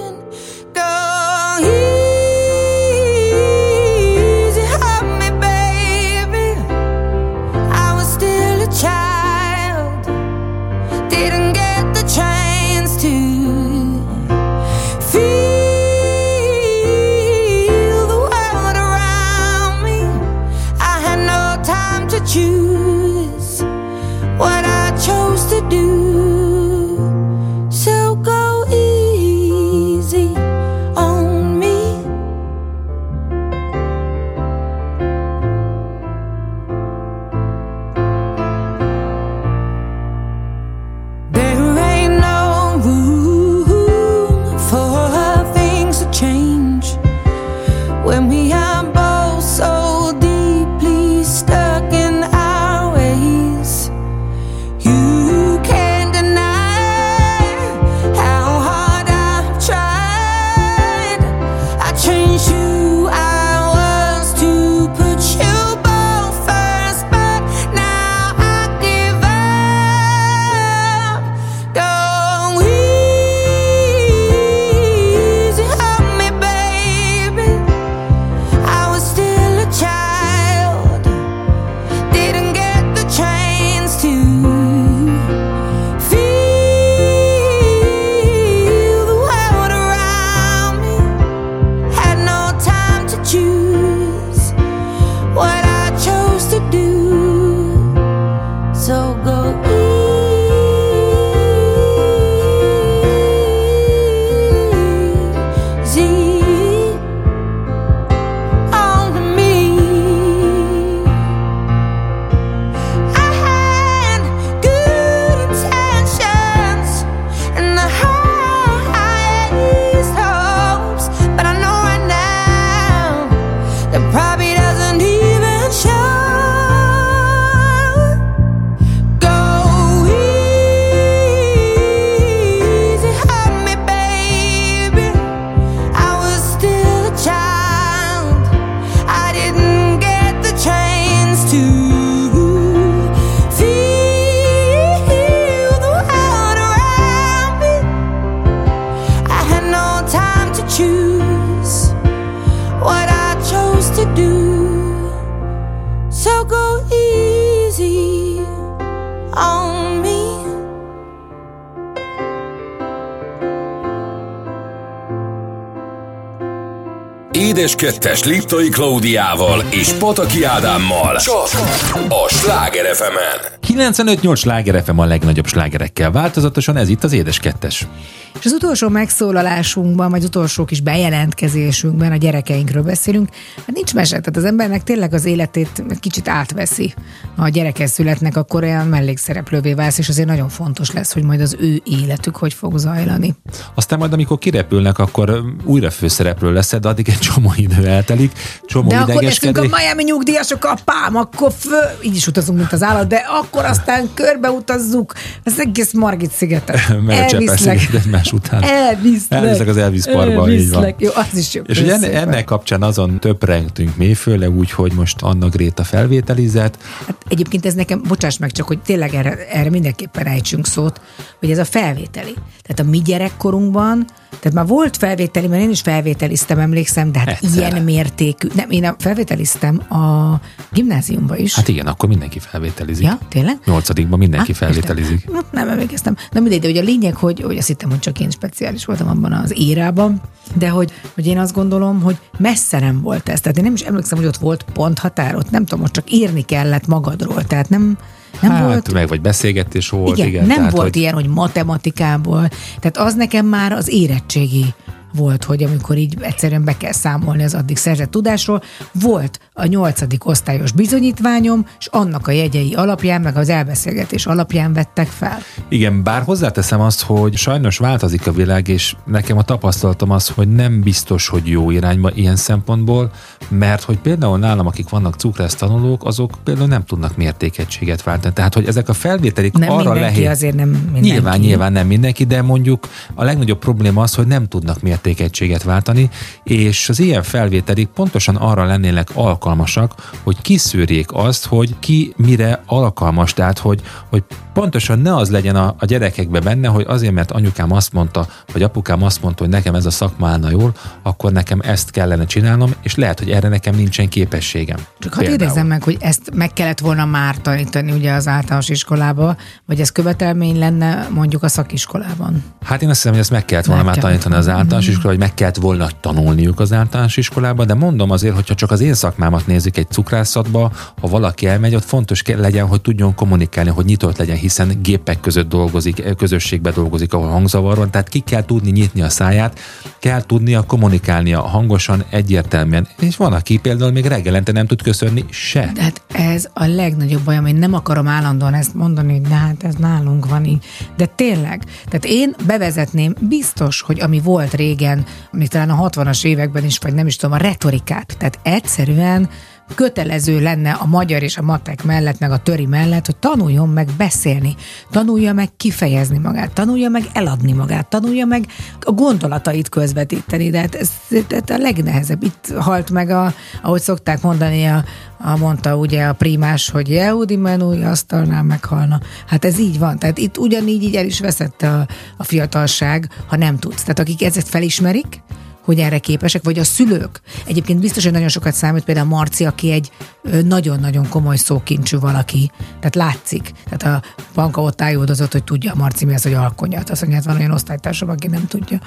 in. Go easy on me, baby. I was still a child, didn't get the chance to feel. Choose what I chose to do, so go easy on me. There ain't no room for things to change when we are both so deeply stuck in Édes Kettes Liptai Klaudiával és Pataki Ádámmal csak a Sláger FM-en. 95-8 Sláger FM a legnagyobb slágerekkel változatosan, ez itt az Édes Kettes. És az utolsó megszólalásunkban, vagy utolsó kis bejelentkezésünkben a gyerekeinkről beszélünk. Hát nincs mese, tehát az embernek tényleg az életét kicsit átveszi. Ha a gyereke születnek, akkor olyan mellékszereplővé válsz, és azért nagyon fontos lesz, hogy majd az ő életük hogy fog zajlani. Aztán majd, amikor kirepülnek, akkor újra főszereplő leszed, addig egy csomó idő eltelik, csomó idegeskedés. De akkor leszünk a Miami nyugdíjasok, apám, akkor így is utazunk, mint az állat, de akkor aztán körbeutazzuk az egész Margit szigetet. adás után. Elviszlek az Elvis Parkba. Jó, az is jó. És ennek kapcsán azon töprengtünk mi, főleg úgy, hogy most Anna Gréta felvételizett. Hát egyébként ez nekem, bocsáss meg csak, hogy tényleg erre mindenképpen ejtsünk szót, hogy ez a felvételi. Tehát a mi gyerekkorunkban, tehát már volt felvételi, mert én is felvételiztem, emlékszem, de hát egyszer. Ilyen mértékű. Nem, én felvételiztem a gimnáziumba is. Hát igen, akkor mindenki felvételizik. Ja, tényleg? 8-ban mindenki felvételizik. Értem. Nem emlékeztem. Na mindegy, de hogy a lényeg, hogy azt hittem, hogy csak én speciális voltam abban az érában, de hogy én azt gondolom, hogy messze nem volt ez. Tehát én nem is emlékszem, hogy ott volt ponthatár, ott nem tudom, most csak írni kellett magadról, tehát nem hát, volt. Meg vagy beszélgetés volt. Igen, nem tehát, volt ilyen, hogy matematikából. Tehát az nekem már az érettségi volt, hogy amikor így egyszerűen be kell számolni az addig szerzett tudásról. Volt a 8. osztályos bizonyítványom, és annak a jegyei alapján, meg az elbeszélgetés alapján vettek fel. Igen, bár hozzáteszem azt, hogy sajnos változik a világ, és nekem a tapasztalatom az, hogy nem biztos, hogy jó irányba ilyen szempontból, mert hogy például nálam, akik vannak cukrász tanulók, azok például nem tudnak mértékegységet váltani. Tehát, hogy ezek a felvételik nem arra azért nem mindenki. Nyilván nem mindenki, de mondjuk a legnagyobb probléma az, hogy nem tudnak mértékegységet váltani, és az ilyen felvételik pontosan arra lennének alkalmasak, hogy kiszűrjék azt, hogy ki mire alkalmas, tehát hogy pontosan ne az legyen a gyerekekbe benne, hogy azért, mert anyukám azt mondta, vagy apukám azt mondta, hogy nekem ez a szakma állna jól, akkor nekem ezt kellene csinálnom, és lehet, hogy erre nekem nincsen képességem. Csak hadd érezzem meg, hogy ezt meg kellett volna már tanítani ugye az általános iskolába, vagy ez követelmény lenne mondjuk a szakiskolában. Hát én azt hiszem, hogy ezt meg kellett volna már tanítani az általános iskolában, vagy meg kellett volna tanulniuk az általános iskolában, de mondom azért, hogyha csak az én szakmámat nézik egy cukrászatba, ha valaki elmegy, ott fontos legyen, hogy tudjon kommunikálni, hogy nyitott legyen, hiszen gépek között dolgozik, közösségben dolgozik, ahol hangzavar van, tehát ki kell tudni nyitni a száját, kell tudnia kommunikálnia hangosan, egyértelműen. És van, aki például még reggelente nem tud köszönni se. De hát ez a legnagyobb bajom, én nem akarom állandóan ezt mondani, hogy hát ez nálunk van így. De tényleg, tehát én bevezetném, biztos, hogy ami volt régen, még talán a 60-as években is, vagy nem is tudom, a retorikát. Tehát egyszerűen kötelező lenne a magyar és a matek mellett, meg a töri mellett, hogy tanuljon meg beszélni, tanulja meg kifejezni magát, tanulja meg eladni magát, tanulja meg a gondolatait közvetíteni, de hát ez a legnehezebb. Itt halt meg, ahogy szokták mondani, mondta ugye a primás, hogy Jehudi menúj, asztalnál meghalna. Hát ez így van, tehát itt ugyanígy így el is veszett a fiatalság, ha nem tudsz. Tehát akik ezt felismerik, hogy erre képesek, vagy a szülők. Egyébként biztos, hogy nagyon sokat számít például Marci, aki egy nagyon-nagyon komoly szókincsű valaki. Tehát látszik. Tehát a Panka ott ájuldozott, hogy tudja a Marci mi az, hogy alkonyat. Azt mondja, hát van olyan osztálytársam, aki nem tudja.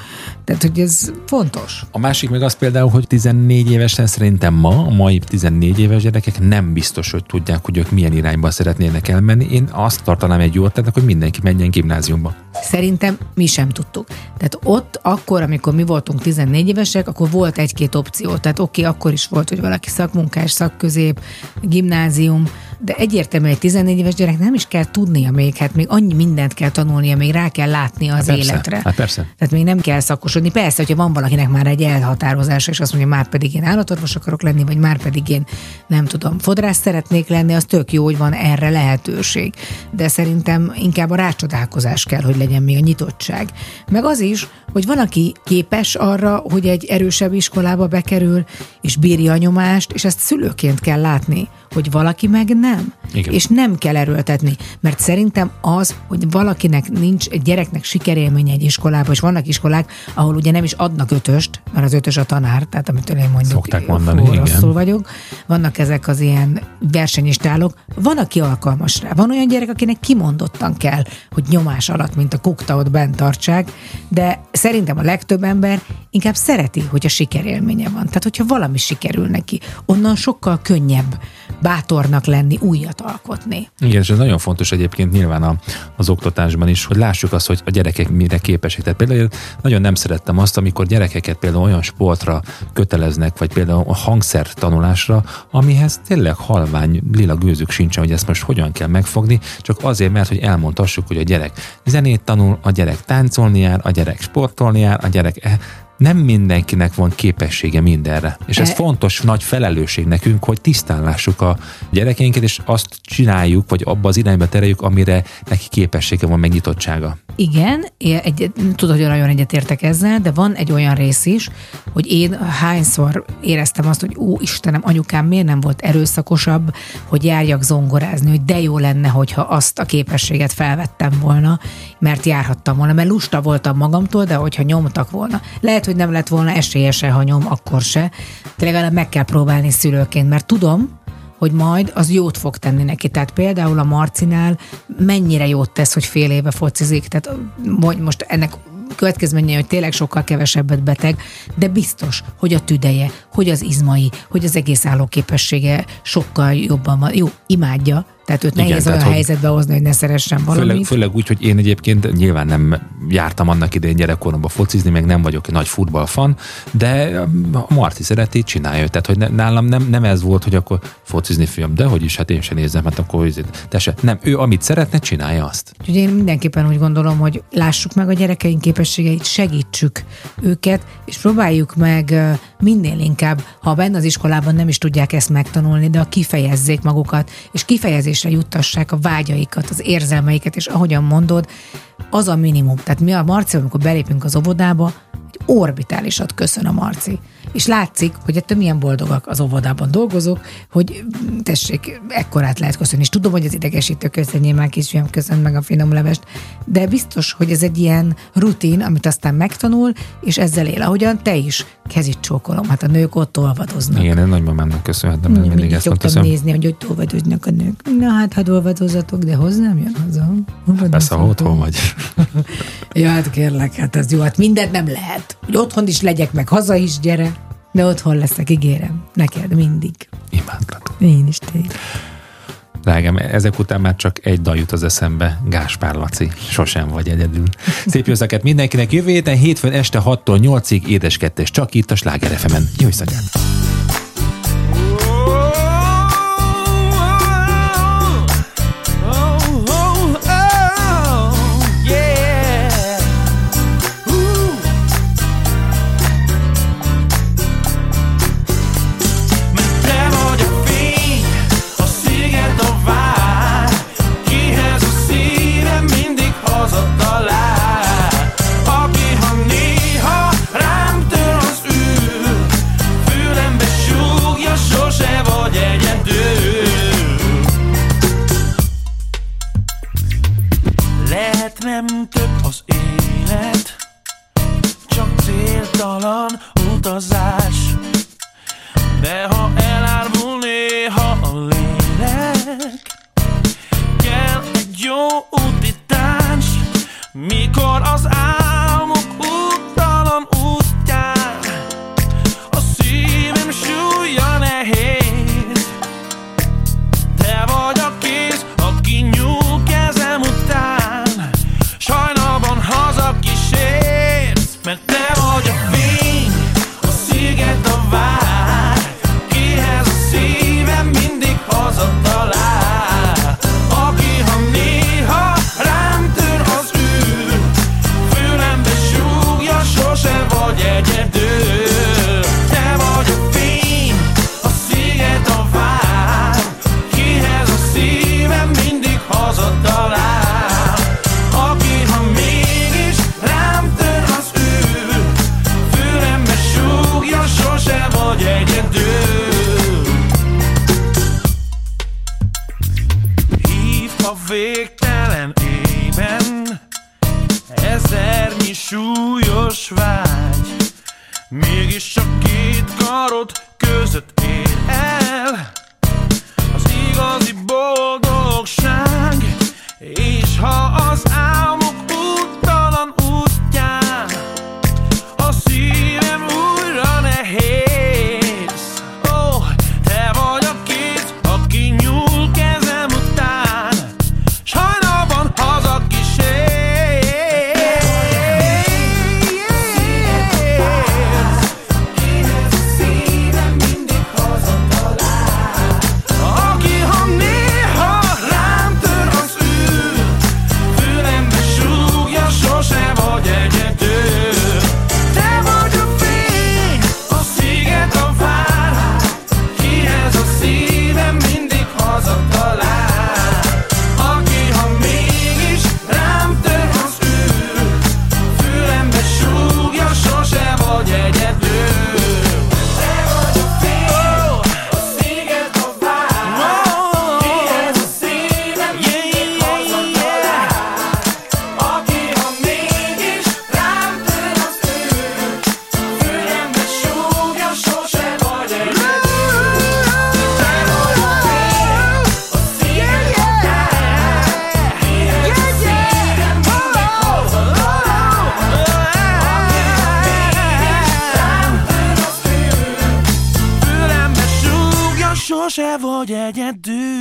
Tehát, hogy ez fontos. A másik meg az például, hogy 14 évesen szerintem ma, a mai 14 éves gyerekek nem biztos, hogy tudják, hogy ők milyen irányba szeretnének elmenni. Én azt tartanám egy jó ötletnek, hogy mindenki menjen gimnáziumba. Szerintem mi sem tudtuk. Tehát ott akkor, amikor mi voltunk 14 évesek, akkor volt egy-két opció. Tehát oké, akkor is volt, hogy valaki szakmunkás, szakközép, gimnázium, de egyértelműen egy 14 éves gyerek nem is kell tudnia még, hát még annyi mindent kell tanulnia, még rá kell látni az életre. Hát persze. Tehát még nem kell szakosodni. Persze, hogyha van valakinek már egy elhatározása, és azt mondja, már pedig én állatorvos akarok lenni, vagy már pedig én nem tudom, fodrász szeretnék lenni, az tök jó, hogy van erre lehetőség. De szerintem inkább a rácsodálkozás kell, hogy legyen még a nyitottság. Meg az is, hogy van, aki képes arra, hogy egy erősebb iskolába bekerül, és bírja a nyomást, és ezt szülőként kell látni, hogy valaki meg nem. Igen. És nem kell erőltetni. Mert szerintem az, hogy valakinek nincs, egy gyereknek sikerélménye egy iskolában, és vannak iskolák, ahol ugye nem is adnak ötöst, mert az ötös a tanár, tehát amitől én mondjuk szokták mondani, igen, rosszul vagyok. Vannak ezek az ilyen versenyistálok. Van, aki alkalmas rá. Van olyan gyerek, akinek kimondottan kell, hogy nyomás alatt, mint a kukta ott bent tartsák, de szerintem a legtöbb ember inkább szereti, hogy a sikerélménye van. Tehát, hogyha valami sikerül neki, onnan sokkal könnyebb bátornak lenni, újat alkotni. Igen, és ez nagyon fontos egyébként nyilván az oktatásban is, hogy lássuk azt, hogy a gyerekek mire képesek. Tehát például nagyon nem szerettem azt, amikor gyerekeket például olyan sportra köteleznek, vagy például a hangszertanulásra, amihez tényleg halvány lila gőzük sincsen, hogy ezt most hogyan kell megfogni, csak azért, mert hogy elmondhassuk, hogy a gyerek zenét tanul, a gyerek táncolni jár, a gyerek sportolni jár, a gyerek... nem mindenkinek van képessége mindenre. És ez fontos, nagy felelősség nekünk, hogy tisztán lássuk a gyerekeinket, és azt csináljuk, vagy abba az irányba tereljük, amire neki képessége van, megnyitottsága. Igen, tudod, hogy nagyon egyetértek ezzel, de van egy olyan rész is, hogy én hányszor éreztem azt, hogy ó, Istenem, anyukám miért nem volt erőszakosabb, hogy járjak zongorázni, hogy de jó lenne, hogyha azt a képességet felvettem volna, mert járhattam volna, mert lusta voltam magamtól, de hogyha nyomtak volna. Lehet, hogy nem lett volna esélye se, ha nyom, akkor se. De legalább meg kell próbálni szülőként, mert tudom, hogy majd az jót fog tenni neki. Tehát például a Marcinál mennyire jót tesz, hogy fél éve focizik. Tehát most ennek következménye, hogy tényleg sokkal kevesebbet beteg, de biztos, hogy a tüdeje, hogy az izmai, hogy az egész állóképessége sokkal jobban van. Jó, imádja, tehát őt nehéz olyan helyzetbe hozni, hogy ne szeressen valamit. Főleg úgy, hogy én egyébként nyilván nem jártam annak idején gyerekkoromban focizni, meg nem vagyok nagy futballfan, de a Marci szereti, csinálja. Tehát, hogy nálam nem ez volt, hogy akkor focizni fiam, de hogy is, hát én sem nézem, hát akkor te se. Nem, ő amit szeretne, csinálja azt. Úgyhogy én mindenképpen úgy gondolom, hogy lássuk meg a gyerekeink képességeit, segítsük őket, és próbáljuk meg minél inkább, ha benne az iskolában nem is tudják ezt megtanulni, de kifejezzék magukat, és kifejezésre juttassák a vágyaikat, az érzelmeiket, és ahogyan mondod, az a minimum. Tehát mi a Marci, amikor belépünk az óvodába, egy orbitálisat köszön a Marci. És látszik, hogy ettől milyen boldogak az óvodában dolgozók, hogy tessék, ekkorát lehet köszönni. És tudom, hogy az idegesítő köszönjél már kisfiam, köszönd meg a finom levest, de biztos, hogy ez egy ilyen rutin, amit aztán megtanul, és ezzel él. Ahogyan te is, kezit csókolom, hát a nők ott olvadoznak. Igen, én nagymamámnak köszönhetem, mert mindig ezt szoktam nézni, hogy ott olvadoznak a nők. Na hát, hadd olvadozzatok, de hozzám jön haza. Persze, ha otthon vagy. Ja, hát kérlek, hát ez jó, hát mindent nem lehet. Hogy otthon is legyek, meg haza is, gyere. De otthon leszek, ígérem. Neked mindig. Imádlak. Én is tényleg. Drágám, ezek után már csak egy dal jut az eszembe, Gáspár Laci. Sosem vagy egyedül. Szép jó szakát mindenkinek, jövő héten hétfőn este 6-tól 8-ig Édes Kettes, csak itt a Sláger FM-en. Jó szakát! sose vagy egyedül.